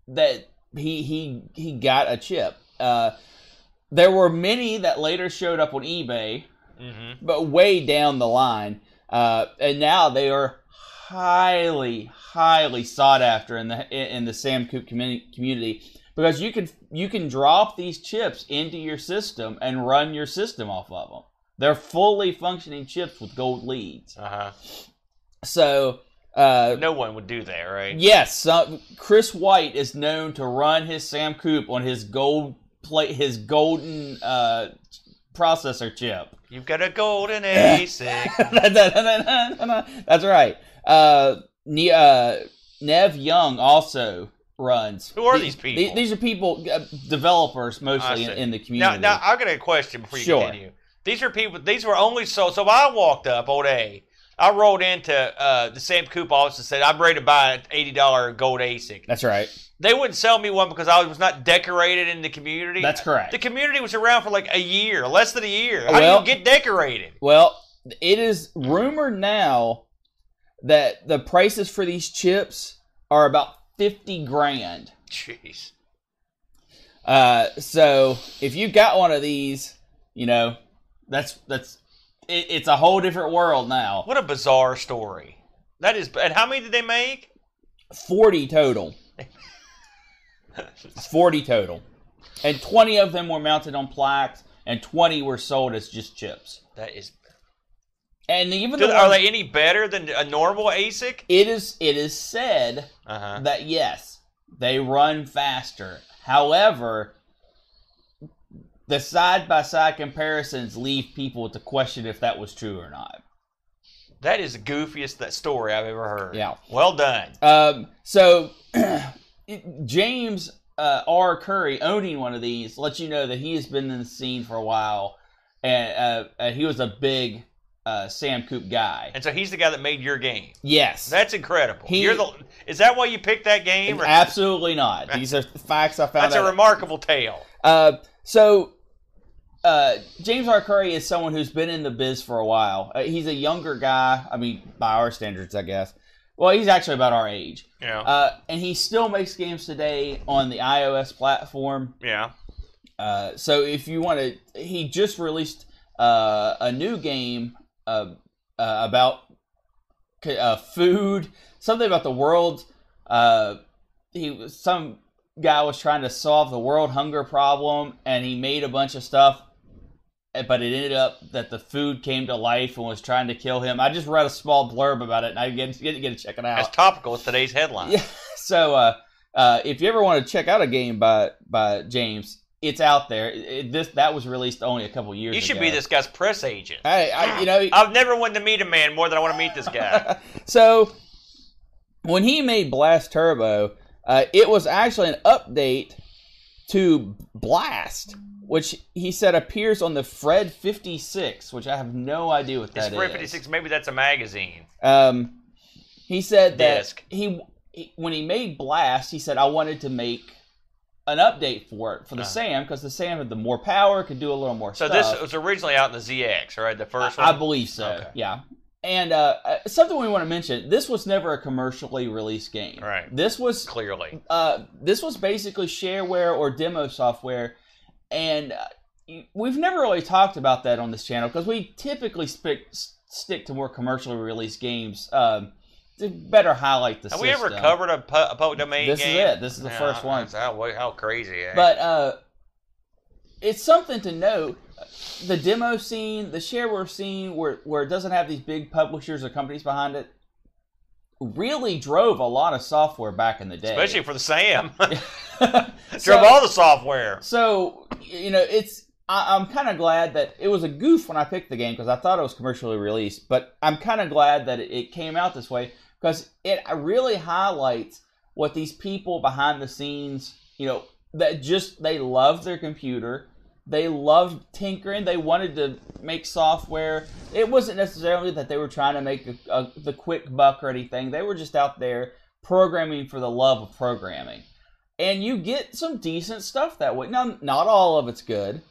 that he he he got a chip. Uh, there were many that later showed up on eBay, mm-hmm. but way down the line, uh, and now they are highly, highly sought after in the in the Sam Coupe community, because you can you can drop these chips into your system and run your system off of them. They're fully functioning chips with gold leads. Uh-huh. So uh, no one would do that, right? Yes, uh, Chris White is known to run his Sam Coupe on his gold plate, his golden uh, processor chip. You've got a golden A S I C. That's right. Uh, ne- uh, Nev Young also runs. Who are these, these people? Th- these are people, uh, developers mostly in, in the community. Now, now I got a question before you sure. continue. These are people. These were only sold. So if I walked up, old A, I rolled into uh, the Sam Coupe office and said, "I'm ready to buy an eighty dollars gold A S I C." That's right. They wouldn't sell me one because I was not decorated in the community. That's correct. The community was around for like a year, less than a year. How well, do you get decorated? Well, it is rumored now that the prices for these chips are about fifty grand. Jeez. Uh, so if you got one of these, you know. That's that's it, it's a whole different world now. What a bizarre story. That is, and how many did they make? forty total. forty total. And twenty of them were mounted on plaques and twenty were sold as just chips. That is. And even Dude, the ones, are they any better than a normal A S I C? It is it is said uh-huh. that yes, they run faster. However, the side-by-side comparisons leave people to question if that was true or not. That is the goofiest that story I've ever heard. Yeah. Well done. Um, so, James uh, R. Curry owning one of these lets you know that he has been in the scene for a while, and, uh, and he was a big uh, Sam Coupe guy. And so he's the guy that made your game. Yes. That's incredible. He, You're the, is that why you picked that game? Or? Absolutely not. These are facts I found That's out. That's a remarkable tale. Uh, so... Uh, James R. Curry is someone who's been in the biz for a while. Uh, he's a younger guy. I mean, by our standards, I guess. Well, he's actually about our age. Yeah. Uh, and he still makes games today on the iOS platform. Yeah. Uh, so if you want to, he just released uh, a new game uh, uh, about uh, food, something about the world. Uh, he was some guy was trying to solve the world hunger problem, and he made a bunch of stuff. But it ended up that the food came to life and was trying to kill him. I just read a small blurb about it, and I didn't get to check it out. That's topical with today's headline. Yeah. So, uh, uh, if you ever want to check out a game by by James, it's out there. It, this that was released only a couple years ago. You should ago. be this guy's press agent. I, I you know, I've never wanted to meet a man more than I want to meet this guy. So, when he made Blast Turbo, uh, it was actually an update to Blast, which he said appears on the Fred fifty-six, which I have no idea what that is. Fred fifty-six, maybe that's a magazine. Um, he said Disc. that he, he when he made Blast, he said, I wanted to make an update for it, for the uh-huh. Sam, because the Sam had the more power, could do a little more so stuff. So this was originally out in the Z X, right? The first I, one? I believe so, okay. yeah. And uh, something we want to mention: this was never a commercially released game. Right. This was clearly. Uh, this was basically shareware or demo software, and uh, we've never really talked about that on this channel because we typically sp- stick to more commercially released games um, to better highlight the. Have system. we ever covered a, pu- a public domain this game? This is it. This is the yeah, first one. How, how crazy! Eh? But uh, it's something to note. The demo scene, the shareware scene, where where it doesn't have these big publishers or companies behind it, really drove a lot of software back in the day. Especially for the SAM. drove so, all the software. So, you know, it's I, I'm kind of glad that it was a goof when I picked the game because I thought it was commercially released. But I'm kind of glad that it, it came out this way because it really highlights what these people behind the scenes, you know, that just they love their computer. They loved tinkering. They wanted to make software. It wasn't necessarily that they were trying to make a, a, the quick buck or anything. They were just out there programming for the love of programming. And you get some decent stuff that way. Now, not all of it's good.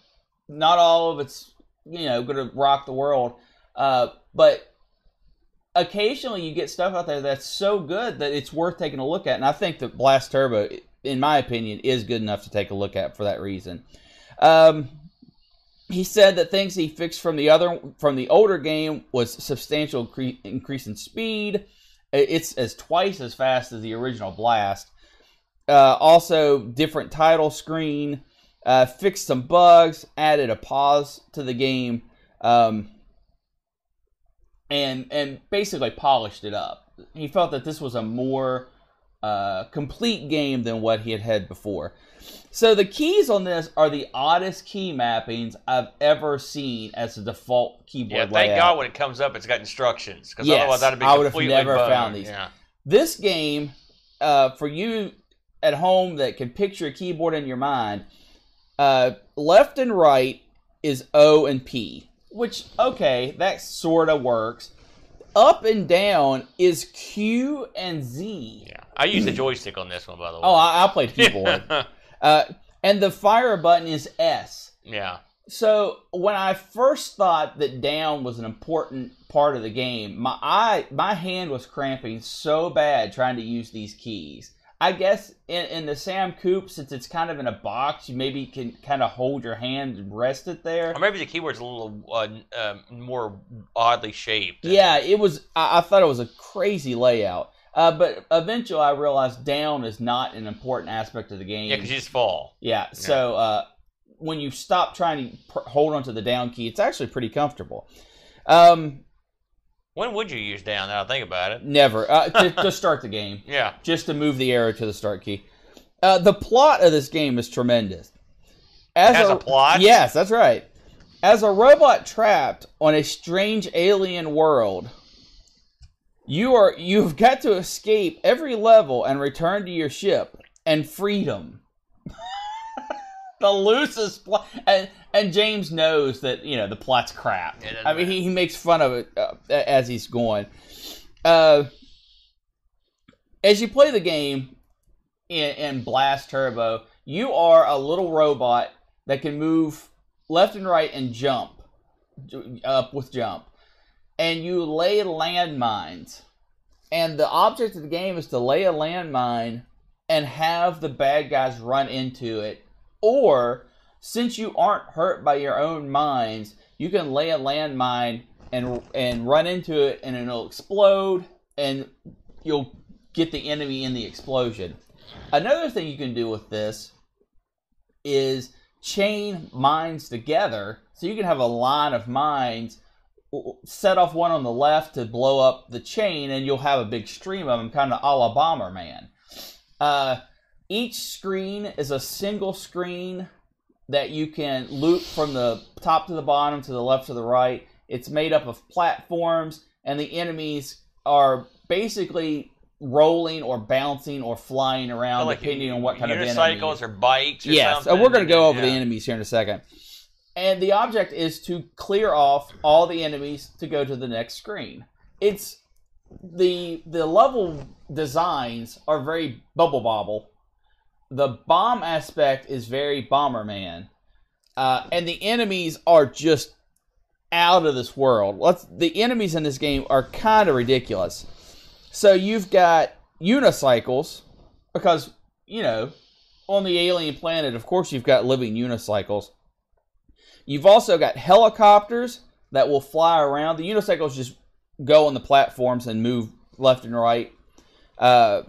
Not all of it's, you know, going to rock the world. Uh, but occasionally you get stuff out there that's so good that it's worth taking a look at. And I think that Blast Turbo, in my opinion, is good enough to take a look at for that reason. Um, he said that things he fixed from the other from the older game was substantial cre- increase in speed. It's as twice as fast as the original Blast. Uh, also, different title screen, uh, fixed some bugs, added a pause to the game, um, and and basically polished it up. He felt that this was a more Uh, complete game than what he had had before. So the keys on this are the oddest key mappings I've ever seen as a default keyboard layout. Yeah, thank layout. God when it comes up, it's got instructions because yes, otherwise that'd be I would have never bugged. found these. Yeah. This game, uh, for you at home that can picture a keyboard in your mind, uh, left and right is O and P, which okay, that sort of works. Up and down is Q and Z. Yeah, I use the joystick on this one, by the way. Oh, I, I played keyboard. uh, and the fire button is S. Yeah. So when I first thought that down was an important part of the game, my I, my hand was cramping so bad trying to use these keys. I guess in, in the Sam Coupe, since it's kind of in a box, you maybe can kind of hold your hand and rest it there. Or maybe the keyboard's a little uh, uh, more oddly shaped. Yeah, it was. I, I thought it was a crazy layout. Uh, but eventually I realized down is not an important aspect of the game. Yeah, because you just fall. Yeah, yeah. So uh, when you stop trying to pr- hold onto the down key, it's actually pretty comfortable. Um When would you use down, now I think about it? Never. Uh, to, to start the game. Yeah. Just to move the arrow to the start key. Uh, the plot of this game is tremendous. As it has a, a plot? Yes, that's right. As a robot trapped on a strange alien world, you are, you've got to escape every level and return to your ship and freedom. The loosest plot. And, and James knows that, you know, the plot's crap. I mean, he, he makes fun of it uh, as he's going. Uh, as you play the game in, in Blast Turbo, you are a little robot that can move left and right and jump. Up with jump. And you lay landmines. And the object of the game is to lay a landmine and have the bad guys run into it. Or, since you aren't hurt by your own mines, you can lay a landmine and and run into it, and it'll explode, and you'll get the enemy in the explosion. Another thing you can do with this is chain mines together, so you can have a line of mines, set off one on the left to blow up the chain, and you'll have a big stream of them, kind of a la Bomberman. Uh... Each screen is a single screen that you can loop from the top to the bottom to the left to the right. It's made up of platforms, and the enemies are basically rolling or bouncing or flying around like depending on what kind of enemy. Unicycles or bikes or yes, something. Yes, so we're going to go over yeah. the enemies here in a second. And the object is to clear off all the enemies to go to the next screen. It's the the level designs are very Bubble Bobble. The bomb aspect is very Bomberman, uh, and the enemies are just out of this world. Let's, the enemies in this game are kind of ridiculous. So you've got unicycles, because, you know, on the alien planet, of course, you've got living unicycles. You've also got helicopters that will fly around. The unicycles just go on the platforms and move left and right. Uh,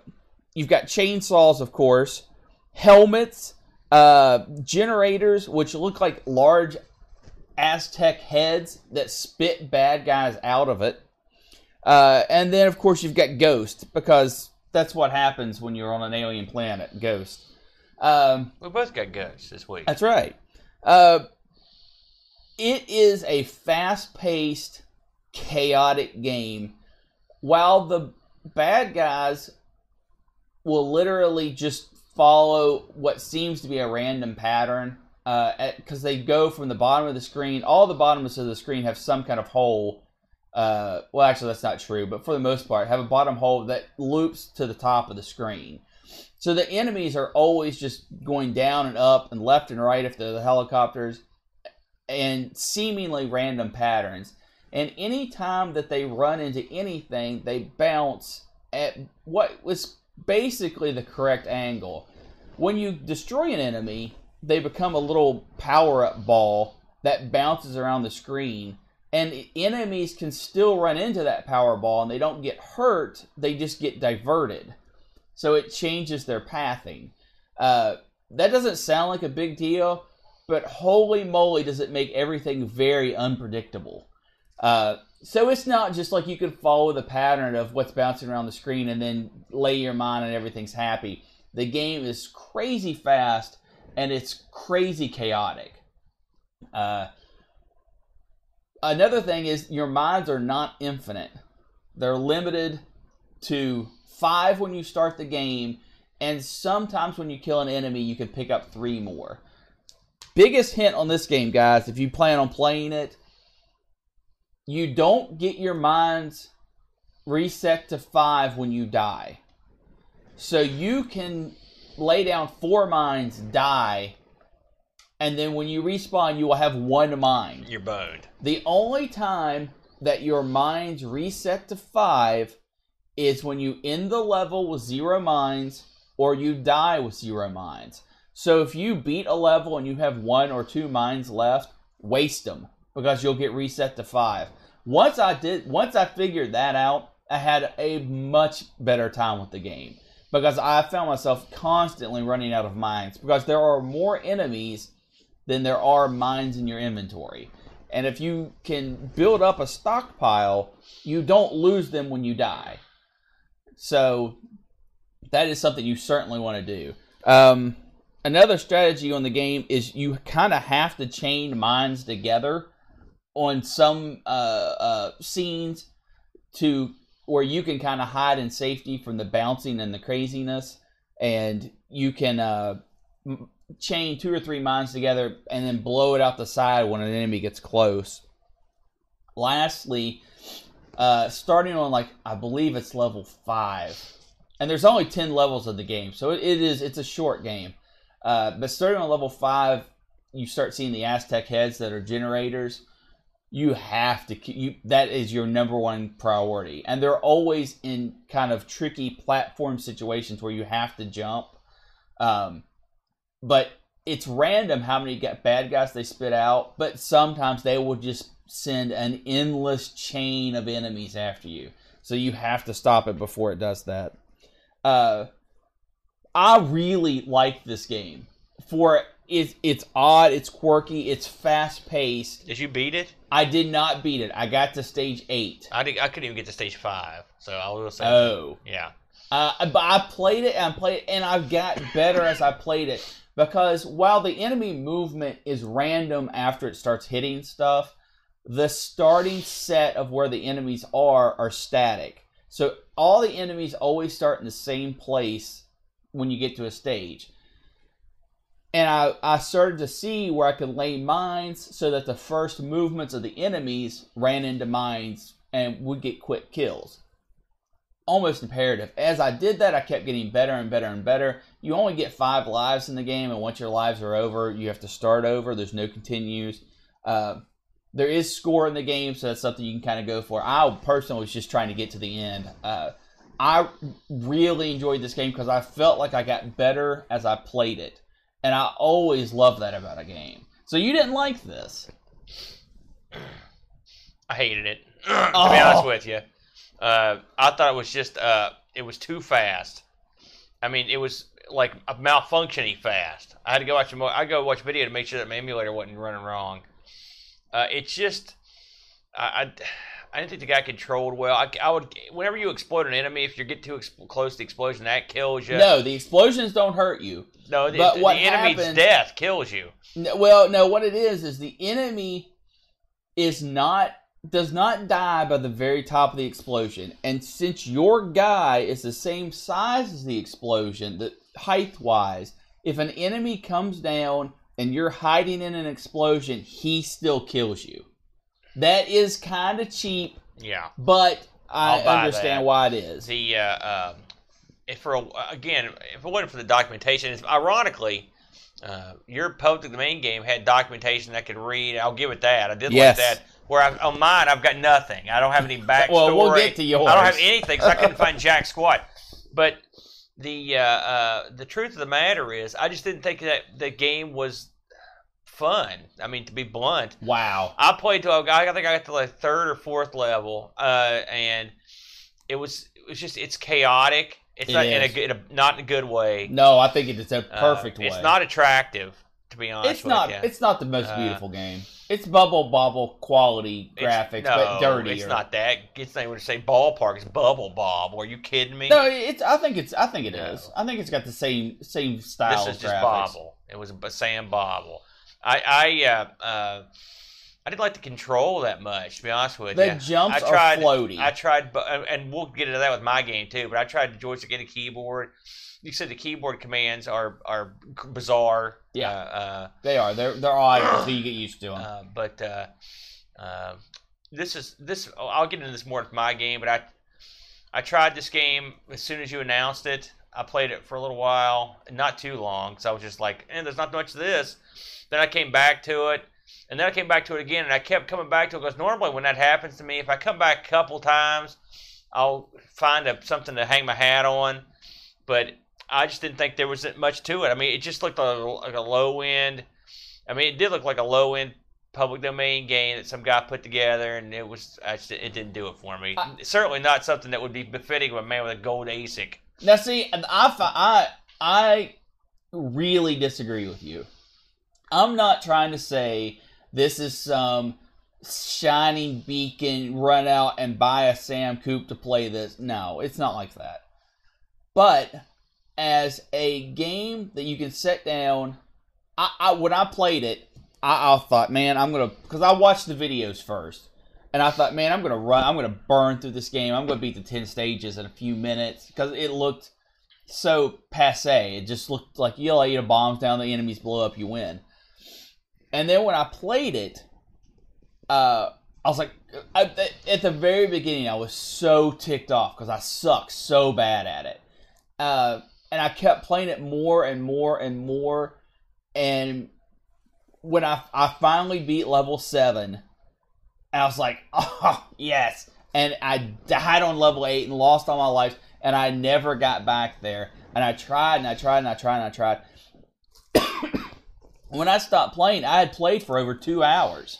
you've got chainsaws, of course, helmets, uh, generators, which look like large Aztec heads that spit bad guys out of it. Uh, and then, of course, you've got ghosts, because that's what happens when you're on an alien planet, ghosts. Um, we both got ghosts this week. That's right. Uh, it is a fast-paced, chaotic game, while the bad guys will literally just follow what seems to be a random pattern, because uh, they go from the bottom of the screen. All the bottoms of the screen have some kind of hole. Uh, well, actually, that's not true, but for the most part, have a bottom hole that loops to the top of the screen. So the enemies are always just going down and up and left and right if they're the helicopters, and seemingly random patterns. And any time that they run into anything, they bounce at what was basically the correct angle. When you destroy an enemy, they become a little power-up ball that bounces around the screen. And enemies can still run into that power ball, and they don't get hurt. They just get diverted. So it changes their pathing. Uh, that doesn't sound like a big deal, but holy moly does it make everything very unpredictable. Uh, so it's not just like you can follow the pattern of what's bouncing around the screen and then lay your mind and everything's happy. The game is crazy fast, and it's crazy chaotic. Uh, another thing is your minds are not infinite. They're limited to five when you start the game, and sometimes when you kill an enemy, you can pick up three more. Biggest hint on this game, guys, if you plan on playing it, you don't get your minds reset to five when you die. So you can lay down four mines, die, and then when you respawn, you will have one mind. You're boned. The only time that your minds reset to five is when you end the level with zero mines or you die with zero mines. So if you beat a level and you have one or two mines left, waste them, because you'll get reset to five. Once I did, once I figured that out, I had a much better time with the game, because I found myself constantly running out of mines, because there are more enemies than there are mines in your inventory. And if you can build up a stockpile, you don't lose them when you die. So that is something you certainly want to do. Um, another strategy on the game is you kind of have to chain mines together on some uh, uh, scenes to where you can kind of hide in safety from the bouncing and the craziness, and you can uh, chain two or three mines together and then blow it out the side when an enemy gets close. Lastly, uh, starting on, like, I believe it's level five, and there's only ten levels of the game, so it, it is it's a short game. Uh, but starting on level five, you start seeing the Aztec heads that are generators. You have to you, that is your number one priority, and they're always in kind of tricky platform situations where you have to jump. Um, but it's random how many bad guys they spit out. But sometimes they will just send an endless chain of enemies after you, so you have to stop it before it does that. Uh, I really like this game for. It's, it's odd, it's quirky, it's fast-paced. Did you beat it? I did not beat it. I got to stage eight. I, did, I couldn't even get to stage five, so I will say Oh. That. Yeah. Uh, but I played it, and I played it, and I got better as I played it, because while the enemy movement is random after it starts hitting stuff, the starting set of where the enemies are are static. So all the enemies always start in the same place when you get to a stage. And I, I started to see where I could lay mines so that the first movements of the enemies ran into mines and would get quick kills. Almost imperative. As I did that, I kept getting better and better and better. You only get five lives in the game, and once your lives are over, you have to start over. There's no continues. Uh, there is score in the game, so that's something you can kind of go for. I personally was just trying to get to the end. Uh, I really enjoyed this game because I felt like I got better as I played it. And I always love that about a game. So you didn't like this. I hated it, to oh. be honest with you. Uh, I thought it was just, uh, it was too fast. I mean, it was like malfunctioning fast. I had to go watch, I go watch video to make sure that my emulator wasn't running wrong. Uh, it's just, I, I, I didn't think the guy controlled well. I, I would, whenever you explode an enemy, if you get too ex close to the explosion, that kills you. No, the explosions don't hurt you. No, the, but the, what the enemy's happens, death kills you. No, well, no, what it is is the enemy is not does not die by the very top of the explosion, and since your guy is the same size as the explosion, the height wise, if an enemy comes down and you're hiding in an explosion, he still kills you. That is kind of cheap. Yeah, but I understand that. Why it is. The uh, um, if for a, again, if it wasn't for the documentation, it's, ironically. Uh, your public domain game had documentation that could read. I'll give it that. I did yes. like that. Where I, on mine, I've got nothing. I don't have any backstory. Well, we'll get to yours. I don't have anything because I couldn't find jack squat. But the uh, uh, the truth of the matter is, I just didn't think that the game was fun. I mean, to be blunt. Wow. I played to a guy. I think I got to the like third or fourth level, uh, and it was it was just it's chaotic. It's it not in a, in a not in a good way. No, I think it's a perfect uh, it's way. It's not attractive, to be honest. It's not. With you. It's not the most beautiful uh, game. It's Bubble Bobble quality graphics, no, but dirtier. It's not that. It's not even to say ballpark. It's Bubble Bob. Are you kidding me? No, it's. I think it's. I think it no. is. I think it's got the same same style. This is of just graphics. Bobble. It was Sam Bobble. I I uh, uh, I didn't like the control that much. To be honest with you, the jumps I tried, are floaty. I tried, and we'll get into that with my game too. But I tried to joystick and a keyboard. You said the keyboard commands are are bizarre. Yeah, uh, uh, they are. They're they're odd until you get used to them. Uh, but uh, uh, this is this. I'll get into this more with my game. But I I tried this game as soon as you announced it. I played it for a little while, not too long, so I was just like, "And eh, there's not much of this." Then I came back to it, and then I came back to it again, and I kept coming back to it because normally when that happens to me, if I come back a couple times, I'll find a, something to hang my hat on. But I just didn't think there was much to it. I mean, it just looked like a, like a low-end. I mean, it did look like a low-end public domain game that some guy put together, and it was I just, it didn't do it for me. I, Certainly not something that would be befitting of a man with a gold ASIC. Now, see, I, I, I really disagree with you. I'm not trying to say this is some shining beacon, run out and buy a Sam Coupe to play this. No, it's not like that. But as a game that you can set down, I, I when I played it, I, I thought, man, I'm gonna because I watched the videos first, and I thought, man, I'm gonna run, I'm gonna burn through this game. I'm gonna beat the ten stages in a few minutes because it looked so passe. It just looked like you lay your bombs down, the enemies blow up, you win. And then when I played it, uh, I was like, I, at the very beginning, I was so ticked off because I sucked so bad at it. Uh, and I kept playing it more and more and more. And when I, I finally beat level seven, I was like, oh, yes. And I died on level eight and lost all my life. And I never got back there. And I tried and I tried and I tried and I tried. When I stopped playing, I had played for over two hours.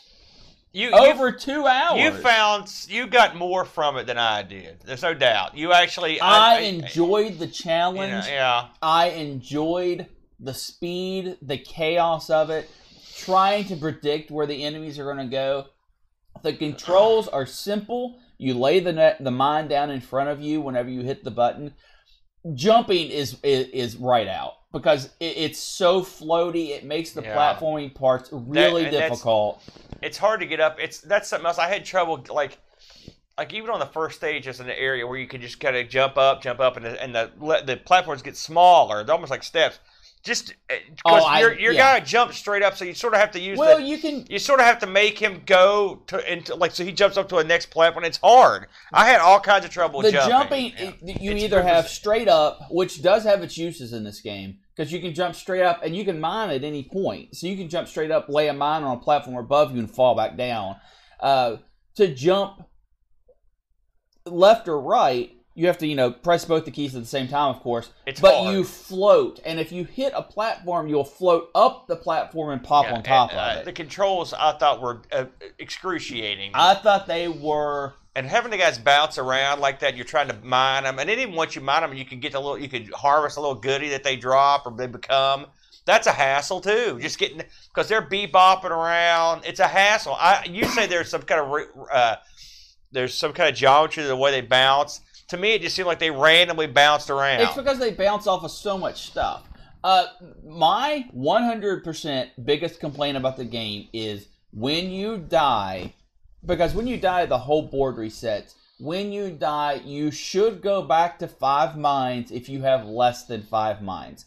You over you, two hours. You found you got more from it than I did. There's no doubt. You actually, I, I enjoyed I, the challenge. You know, yeah, I enjoyed the speed, the chaos of it, trying to predict where the enemies are going to go. The controls are simple. You lay the net, the mine down in front of you whenever you hit the button. Jumping is is, is right out. Because it, it's so floaty, it makes the yeah. platforming parts really that, difficult. It's hard to get up. It's that's something else. I had trouble, like, like even on the first stage, just in the area where you can just kind of jump up, jump up, and the, and the the platforms get smaller. They're almost like steps. Just because oh, your your yeah. guy jumps straight up, so you sort of have to use. Well, the, you can. You sort of have to make him go to into like so he jumps up to a next platform. It's hard. I had all kinds of trouble. The jumping. jumping yeah. You it's either have straight up, which does have its uses in this game. because you can jump straight up and you can mine at any point. So you can jump straight up, lay a mine on a platform above you and fall back down. Uh, to jump left or right, you have to, you know, press both the keys at the same time, of course. It's but hard. You float, and if you hit a platform, you'll float up the platform and pop yeah, on top and, of uh, it. The controls I thought were uh, excruciating. I thought they were. And having the guys bounce around like that, you're trying to mine them, and then even once you mine them, you can get a little, you could harvest a little goodie that they drop or they become. That's a hassle too. Just getting because they're bebopping around. It's a hassle. I you say there's some kind of uh, there's some kind of geometry to the way they bounce. To me, it just seemed like they randomly bounced around. It's because they bounce off of so much stuff. Uh, my one hundred percent biggest complaint about the game is when you die, because when you die, the whole board resets. When you die, you should go back to five mines if you have less than five mines.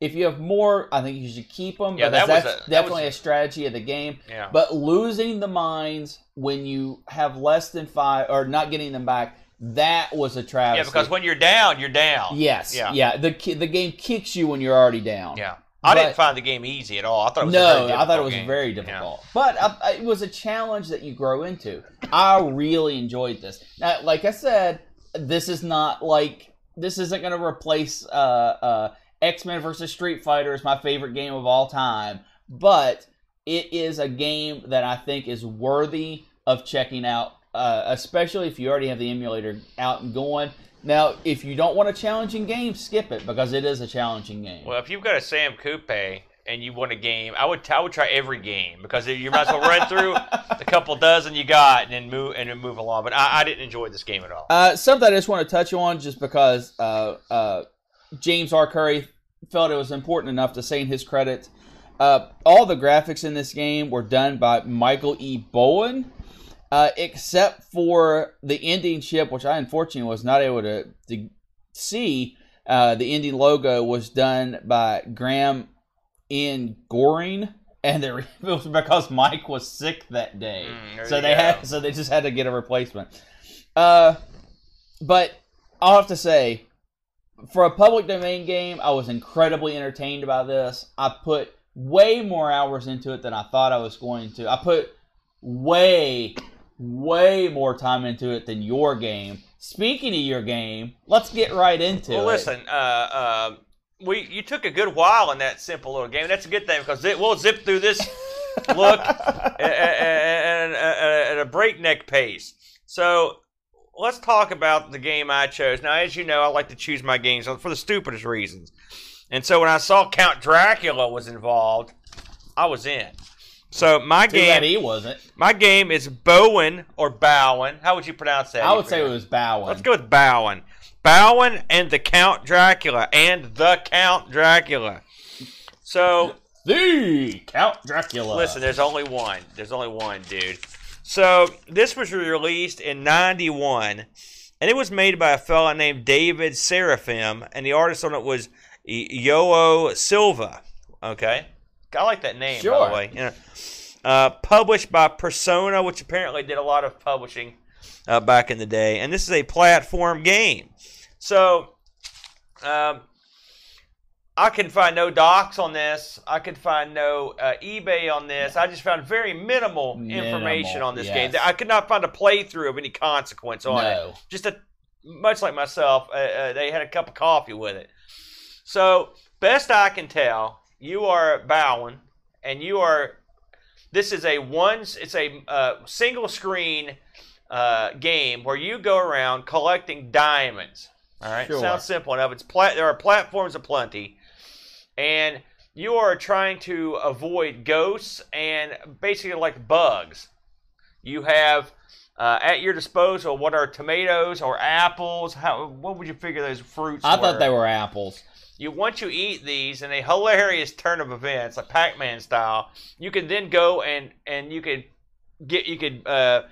If you have more, I think you should keep them. Yeah, that was that's a, that definitely was a, a strategy of the game. Yeah. But losing the mines when you have less than five, or not getting them back, that was a travesty. Yeah, because when you're down, you're down. Yes. Yeah. yeah. The the game kicks you when you're already down. Yeah. I but, didn't find the game easy at all. I thought it was no, a very difficult I thought it was game. very difficult. Yeah. But I, I, it was a challenge that you grow into. I really enjoyed this. Now, like I said, this is not like this isn't going to replace uh, uh, X-Men versus Street Fighter as my favorite game of all time. But it is a game that I think is worthy of checking out. Uh, especially if you already have the emulator out and going. Now, if you don't want a challenging game, skip it, because it is a challenging game. Well, if you've got a Sam Coupe and you want a game, I would I would try every game, because you might as well run through the couple dozen you got and then move and then move along. But I, I didn't enjoy this game at all. Uh, something I just want to touch on, just because uh, uh, James R. Curry felt it was important enough to say in his credit, uh, all the graphics in this game were done by Michael E. Bowin. Uh, except for the ending chip, which I unfortunately was not able to, to see. Uh, the ending logo was done by Graham N. Goring, and it was because Mike was sick that day, mm, so they go. had so they just had to get a replacement. Uh, but I'll have to say, for a public domain game, I was incredibly entertained by this. I put way more hours into it than I thought I was going to. I put way. way more time into it than your game. Speaking of your game, let's get right into it. Well, listen, uh, uh, we you took a good while in that simple little game. That's a good thing, because we'll zip through this look at, at, at, at a breakneck pace. So let's talk about the game I chose. Now, as you know, I like to choose my games for the stupidest reasons. And so when I saw Count Dracula was involved, I was in. So my Too game, bad he wasn't. My game is Bowin or Bowin. How would you pronounce that? I would say it was Bowin. Let's go with Bowin. Bowin and the Count Dracula and the Count Dracula. So the Count Dracula. Listen, there's only one. There's only one, dude. So this was released in ninety-one, and it was made by a fella named David Seraphim, and the artist on it was Yoho Silva. Okay. I like that name, sure. by the way. You know, uh, published by Persona, which apparently did a lot of publishing uh, back in the day. And this is a platform game. So, um, I can find no docs on this. I could find no uh, eBay on this. I just found very minimal, minimal information on this yes. game. I could not find a playthrough of any consequence on no. it. Just a, much like myself, uh, uh, they had a cup of coffee with it. So, best I can tell... You are Bowin, and you are. This is a one. It's a uh, single screen uh, game where you go around collecting diamonds. All right, sure. Sounds simple enough. It's plat. There are platforms aplenty, and you are trying to avoid ghosts and basically like bugs. You have uh, at your disposal what are tomatoes or apples? How what would you figure those fruits? I were? thought they were apples. You Once you eat these in a hilarious turn of events, like Pac-Man style, you can then go and and you could get you could uh,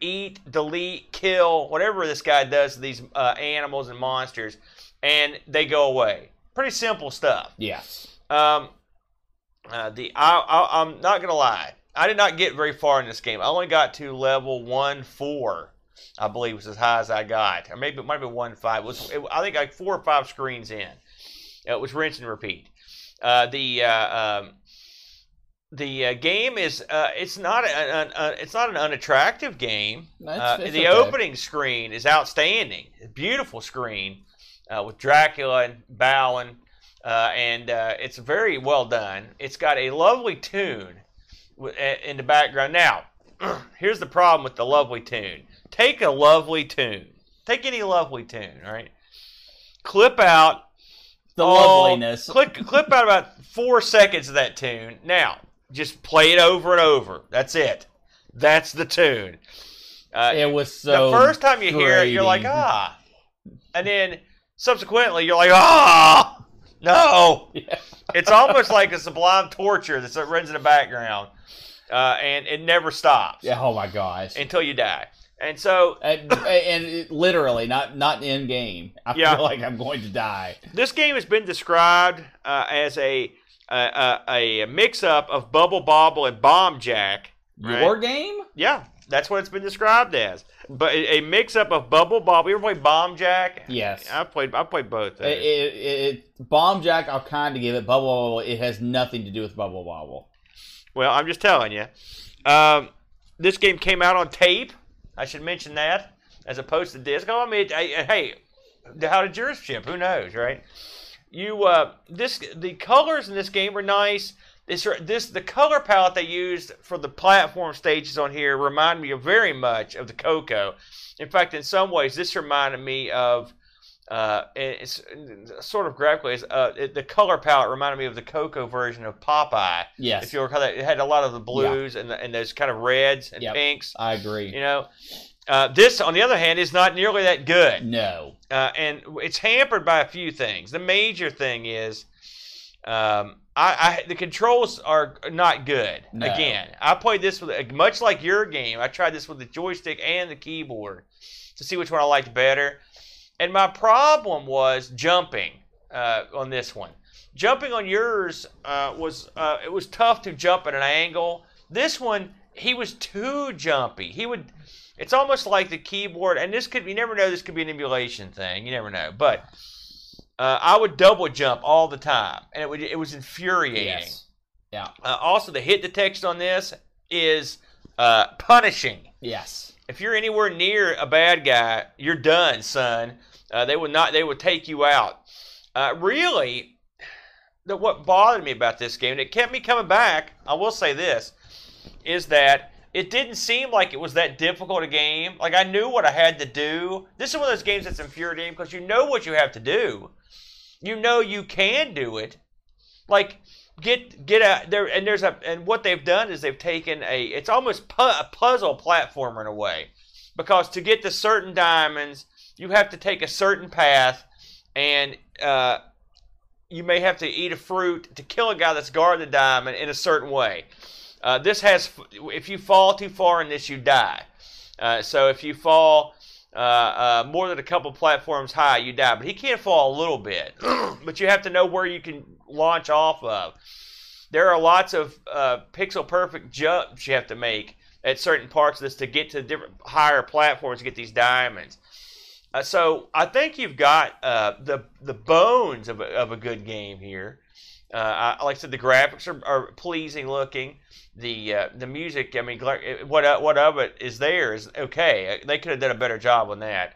eat, delete, kill, whatever this guy does to these uh, animals and monsters, and they go away. Pretty simple stuff. Yes. Um. Uh, the I, I I'm not gonna lie. I did not get very far in this game. I only got to level one four. I believe was as high as I got, or maybe it might have been one five. It was it, I think like four or five screens in. It was rinse and repeat. Uh, the uh, um, the uh, game is uh, it's not an, an, an it's not an unattractive game. Uh, the okay. opening screen is outstanding, a beautiful screen uh, with Dracula and Bowin, uh, and uh, it's very well done. It's got a lovely tune w in the background. Now, here's the problem with the lovely tune. Take a lovely tune. Take any lovely tune, right? Clip out the all, loveliness. clip, clip out about four seconds of that tune. Now, just play it over and over. That's it. That's the tune. Uh, it was so The first time you grating. hear it, you're like, ah. And then subsequently, you're like, ah, no. Yeah. It's almost like a sublime torture that runs in the background. Uh, and it never stops. Yeah, oh my gosh. Until you die. And so... and, and it, literally, not, not in game. I yeah. feel like I'm going to die. This game has been described uh, as a a, a, a mix-up of Bubble Bobble and Bomb Jack. Right? Your game? Yeah, that's what it's been described as. But a, a mix-up of Bubble Bobble. You ever played Bomb Jack? Yes. I played I played both. It, it, it, Bomb Jack, I'll kind of give it. Bubble Bobble, it has nothing to do with Bubble Bobble. Well, I'm just telling you. Um, this game came out on tape. I should mention that, as opposed to disc. Oh, I mean, I, I, hey, how did yours ship? Who knows, right? You, uh, this, the colors in this game were nice. This, this, the color palette they used for the platform stages on here remind me of very much of the Coco. In fact, in some ways, this reminded me of, uh, it's sort of graphically, uh, it, the color palette reminded me of the Coco version of Popeye. Yes. If you recall, that it had a lot of the blues yeah. and the, and those kind of reds and yep. pinks. I agree. You know, uh, this on the other hand is not nearly that good. No. Uh, and it's hampered by a few things. The major thing is, um, I, I the controls are not good. No. Again, I played this with much like your game. I tried this with the joystick and the keyboard to see which one I liked better. And my problem was jumping uh, on this one. Jumping on yours uh, was uh, it was tough to jump at an angle. This one, he was too jumpy. He would. It's almost like the keyboard, and this could you never know. This could be an emulation thing. You never know. But uh, I would double jump all the time, and it would it was infuriating. Yes. Yeah. Uh, also, the hit detection on this is uh, punishing. Yes. If you're anywhere near a bad guy, you're done, son. Uh, they would not. They would take you out. Uh, really, the, what bothered me about this game, and it kept me coming back, I will say this, is that it didn't seem like it was that difficult a game. Like, I knew what I had to do. This is one of those games that's infuriating because you know what you have to do. You know you can do it. Like, Get get out there, and there's a and what they've done is they've taken a it's almost pu a puzzle platformer in a way, because to get to certain diamonds you have to take a certain path, and uh, you may have to eat a fruit to kill a guy that's guarding the diamond in a certain way. Uh, this has if you fall too far in this you die. Uh, so if you fall uh, uh, more than a couple platforms high you die. But he can't fall a little bit, but you have to know where you can launch off of. There are lots of uh, pixel perfect jumps you have to make at certain parts of this to get to different higher platforms to get these diamonds. Uh, so I think you've got uh, the the bones of a, of a good game here. Uh, I, like I said, the graphics are, are pleasing looking. The uh, the music, I mean, what what of it is there is okay. They could have done a better job on that.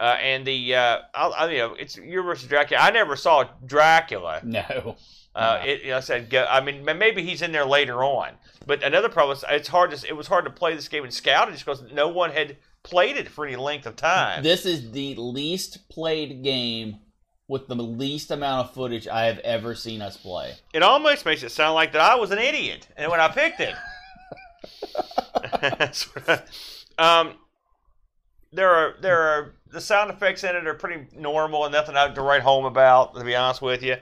Uh, and the uh, I, I you know it's Euro versus Dracula. I never saw Dracula. No. Uh, no. It, you know, I said go, I mean maybe he's in there later on. But another problem is it's hard to it was hard to play this game in Scout just because no one had played it for any length of time. This is the least played game with the least amount of footage I have ever seen us play. It almost makes it sound like that I was an idiot and when I picked it. That's right. Um, there are there are the sound effects in it are pretty normal and nothing I to write home about, to be honest with you.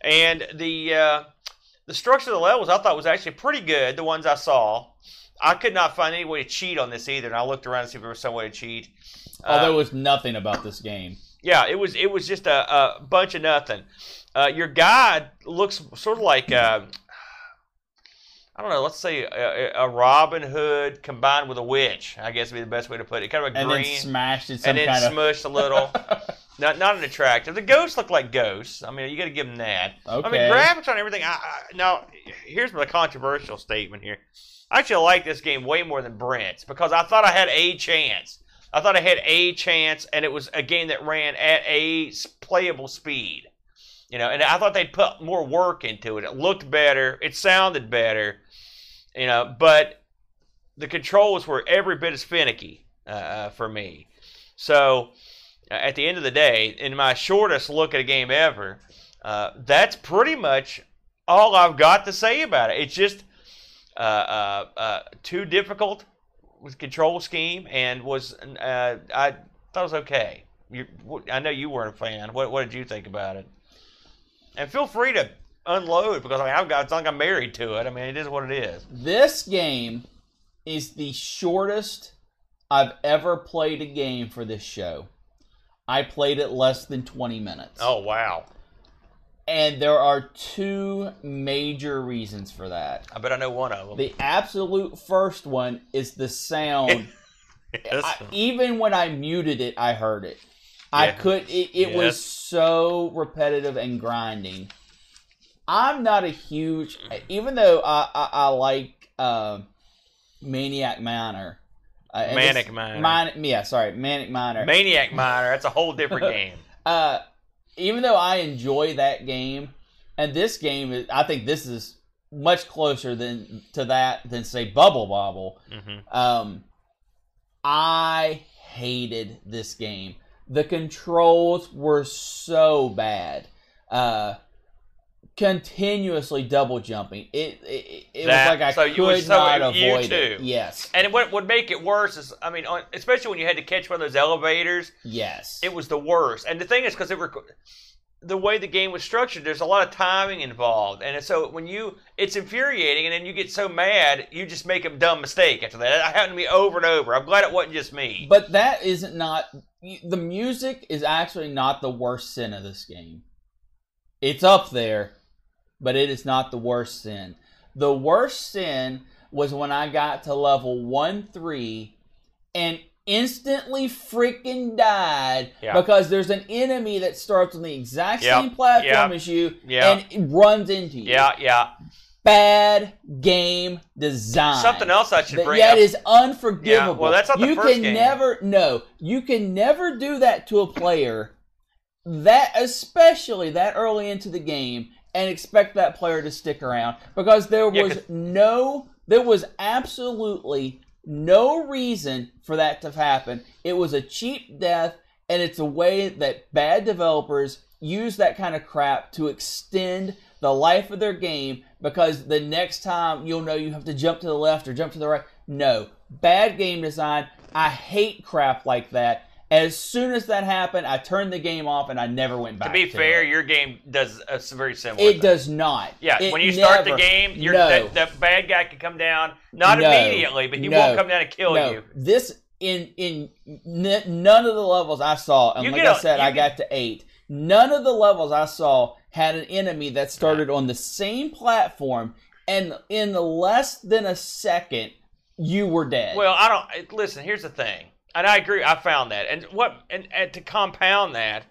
And the uh, the structure of the levels I thought was actually pretty good. The ones I saw, I could not find any way to cheat on this either. And I looked around to see if there was some way to cheat. Oh, um, there was nothing about this game. Yeah, it was it was just a, a bunch of nothing. Uh, your guide looks sort of like uh, I don't know. Let's say a, a Robin Hood combined with a witch. I guess would be the best way to put it. Kind of a and green, then smashed in some and then kind smushed of... a little. Not not an attractive. The ghosts look like ghosts. I mean, you got to give them that. Okay. I mean, graphics on everything. I, I, now, here's my controversial statement here. I actually like this game way more than Brent's because I thought I had a chance. I thought I had a chance, and it was a game that ran at a playable speed. You know, and I thought they'd put more work into it. It looked better. It sounded better. You know, but the controls were every bit as finicky uh, for me. So, uh, at the end of the day, in my shortest look at a game ever, uh, that's pretty much all I've got to say about it. It's just uh, uh, uh, too difficult with control scheme, and was uh, I thought it was okay. You, I know you weren't a fan. What, what did you think about it? And feel free to unload, because I mean, I've got, it's not like I'm married to it. I mean, it is what it is. This game is the shortest I've ever played a game for this show. I played it less than twenty minutes. Oh, wow. And there are two major reasons for that. I bet I know one of them. The absolute first one is the sound. Yes. I, even when I muted it, I heard it. I yeah. could. It, it yes. was so repetitive and grinding. I'm not a huge, even though I I, I like uh, Maniac Miner. Uh, Manic Miner. Mine, yeah, sorry, Manic Miner. Maniac Miner. That's a whole different game. uh, even though I enjoy that game, and this game, is, I think this is much closer than to that than say Bubble Bobble. Mm-hmm. Um, I hated this game. The controls were so bad. Uh, continuously double jumping. It it, it that, was like I so could so not avoid too. it. Yes. And what would make it worse is, I mean, on, especially when you had to catch one of those elevators. Yes. It was the worst. And the thing is, because it were the way the game was structured, there's a lot of timing involved, and so when you, it's infuriating, and then you get so mad, you just make a dumb mistake after that. That happened to me over and over. I'm glad it wasn't just me. But that isn't not, the music is actually not the worst sin of this game. It's up there, but it is not the worst sin. The worst sin was when I got to level one three and instantly freaking died yeah. because there's an enemy that starts on the exact yep. same platform yep. as you yep. and runs into you. Yeah, yeah. Bad game design. Something else I should that, bring that up. That is unforgivable. Yeah, well, that's not the you first can game. Never, no, you can never do that to a player, that especially that early into the game, and expect that player to stick around, because there was yeah, no, there was absolutely no reason for that to happen. It was a cheap death, and it's a way that bad developers use that kind of crap to extend the life of their game, because the next time you'll know you have to jump to the left or jump to the right. No. Bad game design. I hate crap like that. As soon as that happened, I turned the game off and I never went back. To be to fair, it. Your game does a very similar It thing. Does not. Yeah, it when you never, start the game, you're, no. that, that bad guy can come down, not no, immediately, but he no, won't come down and kill no. you. This, in in n none of the levels I saw, and you like a, I said, I get, got to eight, none of the levels I saw had an enemy that started on the same platform, and in less than a second, you were dead. Well, I don't, listen, here's the thing. And I agree. I found that, and what, and, and to compound that,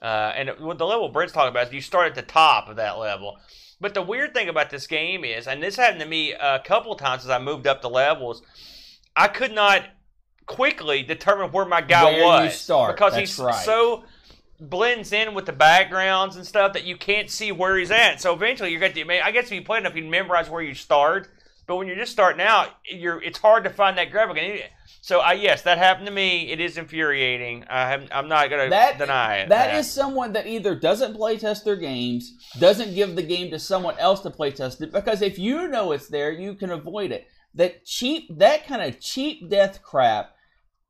uh, and what the level Brent's talking about is you start at the top of that level. But the weird thing about this game is, and this happened to me a couple of times as I moved up the levels, I could not quickly determine where my guy where was you start. Because That's he's right. so blends in with the backgrounds and stuff that you can't see where he's at. So eventually, you get the. I guess if you play enough, you memorize where you start. But when you're just starting out, you're it's hard to find that graphic. And it, So, uh, yes, that happened to me. It is infuriating. I have, I'm not going to deny it. That, that is someone that either doesn't playtest their games, doesn't give the game to someone else to playtest it, because if you know it's there, you can avoid it. That cheap, that kind of cheap death crap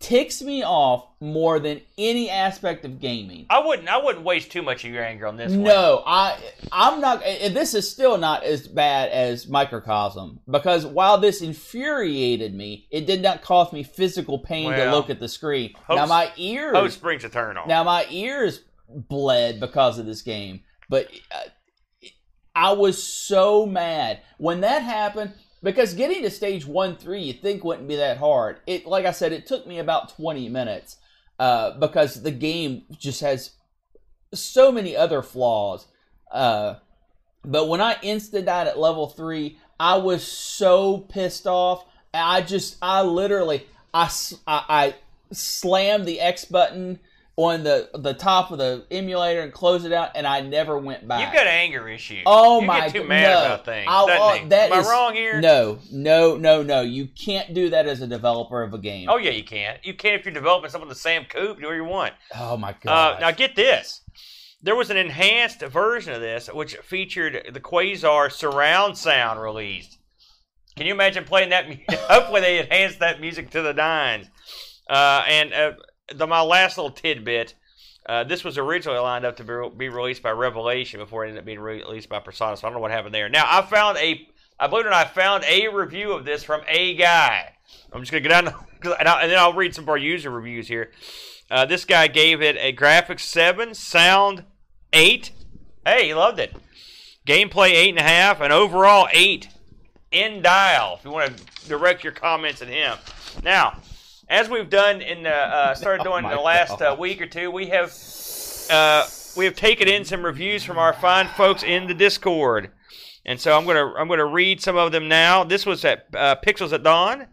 ticks me off more than any aspect of gaming. I wouldn't I wouldn't waste too much of your anger on this one. No, I, I'm not. And this is still not as bad as Microcosm, because while this infuriated me, it did not cause me physical pain well, to look at the screen. Host, now, my ears... Host brings a turn on. Now, my ears bled because of this game, but I, I was so mad. When that happened... Because getting to stage one three, you think wouldn't be that hard. It, like I said, it took me about twenty minutes. uh, because the game just has so many other flaws. Uh, but when I insta-died at level three, I was so pissed off. I just, I literally, I, I, I slammed the X button on the the top of the emulator and closed it out, and I never went back. You've got anger issues. Oh, you my god. You get too mad no. about things, I, doesn't uh, that Am is, I wrong here? No, no, no, no. You can't do that as a developer of a game. Oh, yeah, you can. You can if you're developing something with Sam Coupe, do what you want. Oh, my god. Uh, now, get this. There was an enhanced version of this, which featured the Quasar surround sound released. Can you imagine playing that? Hopefully they enhanced that music to the nines. Uh, and uh, the, my last little tidbit, uh, this was originally lined up to be, re be released by Revelation before it ended up being re released by Persona, so I don't know what happened there. Now, I found a, I believe it or not, I found a review of this from a guy. I'm just going to go down, to, and, I, and then I'll read some of our user reviews here. Uh, this guy gave it a graphics seven, sound eight. Hey, he loved it. Gameplay eight and a half, and overall eight. In dial, if you want to direct your comments at him. Now, as we've done in the uh, started doing oh in the last uh, week or two, we have uh, we have taken in some reviews from our fine folks in the Discord, and so I'm gonna I'm gonna read some of them now. This was at uh, Pixels at Dawn,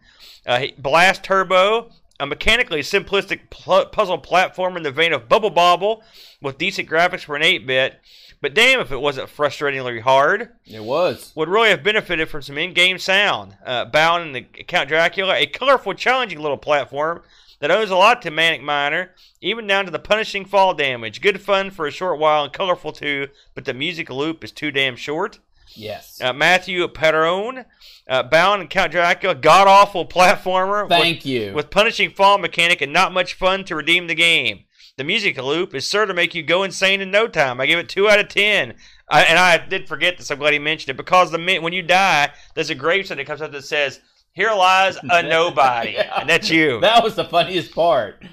uh, Blast Turbo. A mechanically simplistic pl puzzle platform in the vein of Bubble Bobble with decent graphics for an eight bit, but damn if it wasn't frustratingly hard. It was. Would really have benefited from some in-game sound. Uh, Bowin and the Count Dracula, a colorful, challenging little platform that owes a lot to Manic Miner, even down to the punishing fall damage. Good fun for a short while and colorful too, but the music loop is too damn short. Yes. Uh, Matthew Perrone, uh, Bound and Count Dracula, god-awful platformer. Thank with, you. With punishing fall mechanic and not much fun to redeem the game. The music loop is sure to make you go insane in no time. I give it two out of ten. I, and I did forget this. I'm glad he mentioned it. Because the when you die, there's a gravestone that comes up that says, "Here lies a nobody." Yeah. And that's you. That was the funniest part.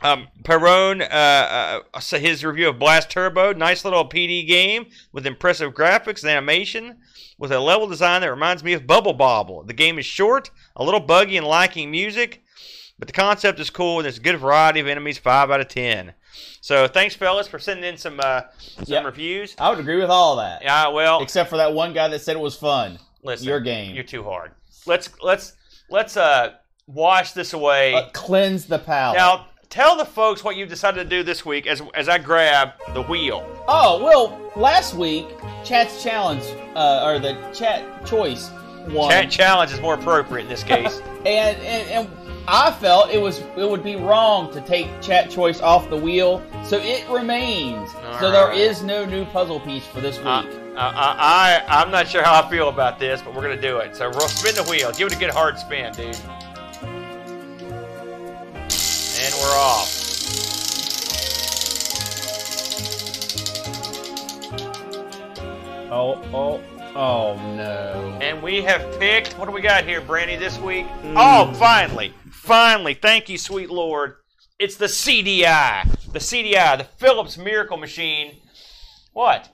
Um, Perrone, uh, uh, his review of Blast Turbo, nice little P D game with impressive graphics and animation with a level design that reminds me of Bubble Bobble. The game is short, a little buggy and lacking music, but the concept is cool and there's a good variety of enemies, five out of ten. So thanks, fellas, for sending in some, uh, some yep. reviews. I would agree with all that. Yeah, uh, well. Except for that one guy that said it was fun. Listen, your game. You're too hard. Let's, let's, let's uh, wash this away. Uh, cleanse the palate. Now, tell the folks what you decided to do this week as as I grab the wheel. Oh, well, last week, Chat's Challenge, uh, or the Chat Choice won. Chat Challenge is more appropriate in this case. and, and and I felt it was it would be wrong to take Chat Choice off the wheel, so it remains. All so right. There is no new puzzle piece for this week. Uh, I, I, I, I'm not sure how I feel about this, but we're going to do it. So we'll spin the wheel. Give it a good hard spin, dude. And we're off. Oh, oh, oh no. And we have picked, what do we got here, Brandy, this week? Mm. Oh, finally, finally, thank you, sweet Lord. It's the C D I, the C D I, the Philips Miracle Machine. What?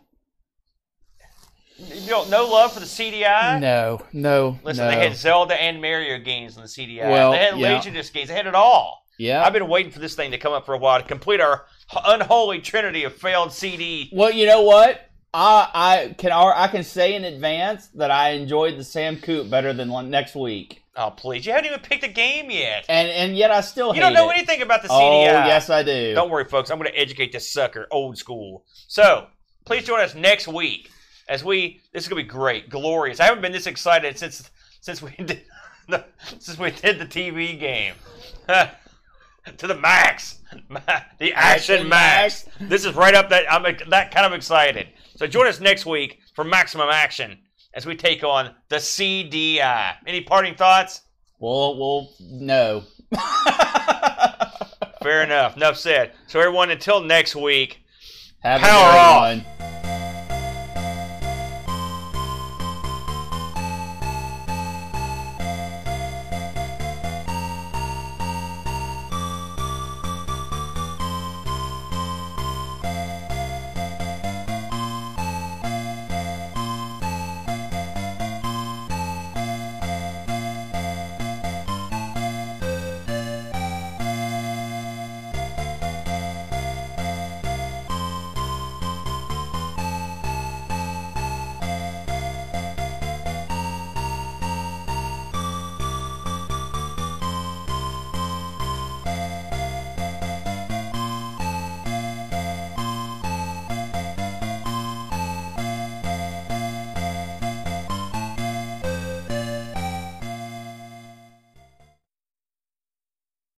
You don't, no love for the C D I? No, no, Listen, no. They had Zelda and Mario games on the C D I. Well, they had yeah. Laserdisc games, they had it all. Yeah, I've been waiting for this thing to come up for a while to complete our unholy trinity of failed C D. Well, you know what? I I can I can say in advance that I enjoyed the Sam Coupe better than next week. Oh please! You haven't even picked a game yet, and and yet I still hate it. You don't know it. anything about the C D I. Oh yes, I do. Don't worry, folks. I'm going to educate this sucker, old school. So please join us next week as we. This is going to be great, glorious. I haven't been this excited since since we did the, since we did the T V game. To the max, the action max. This is right up that I'm that kind of excited. So join us next week for maximum action as we take on the C D I. Any parting thoughts? Well, well, no. Fair enough. Enough said. So everyone, until next week, have power on.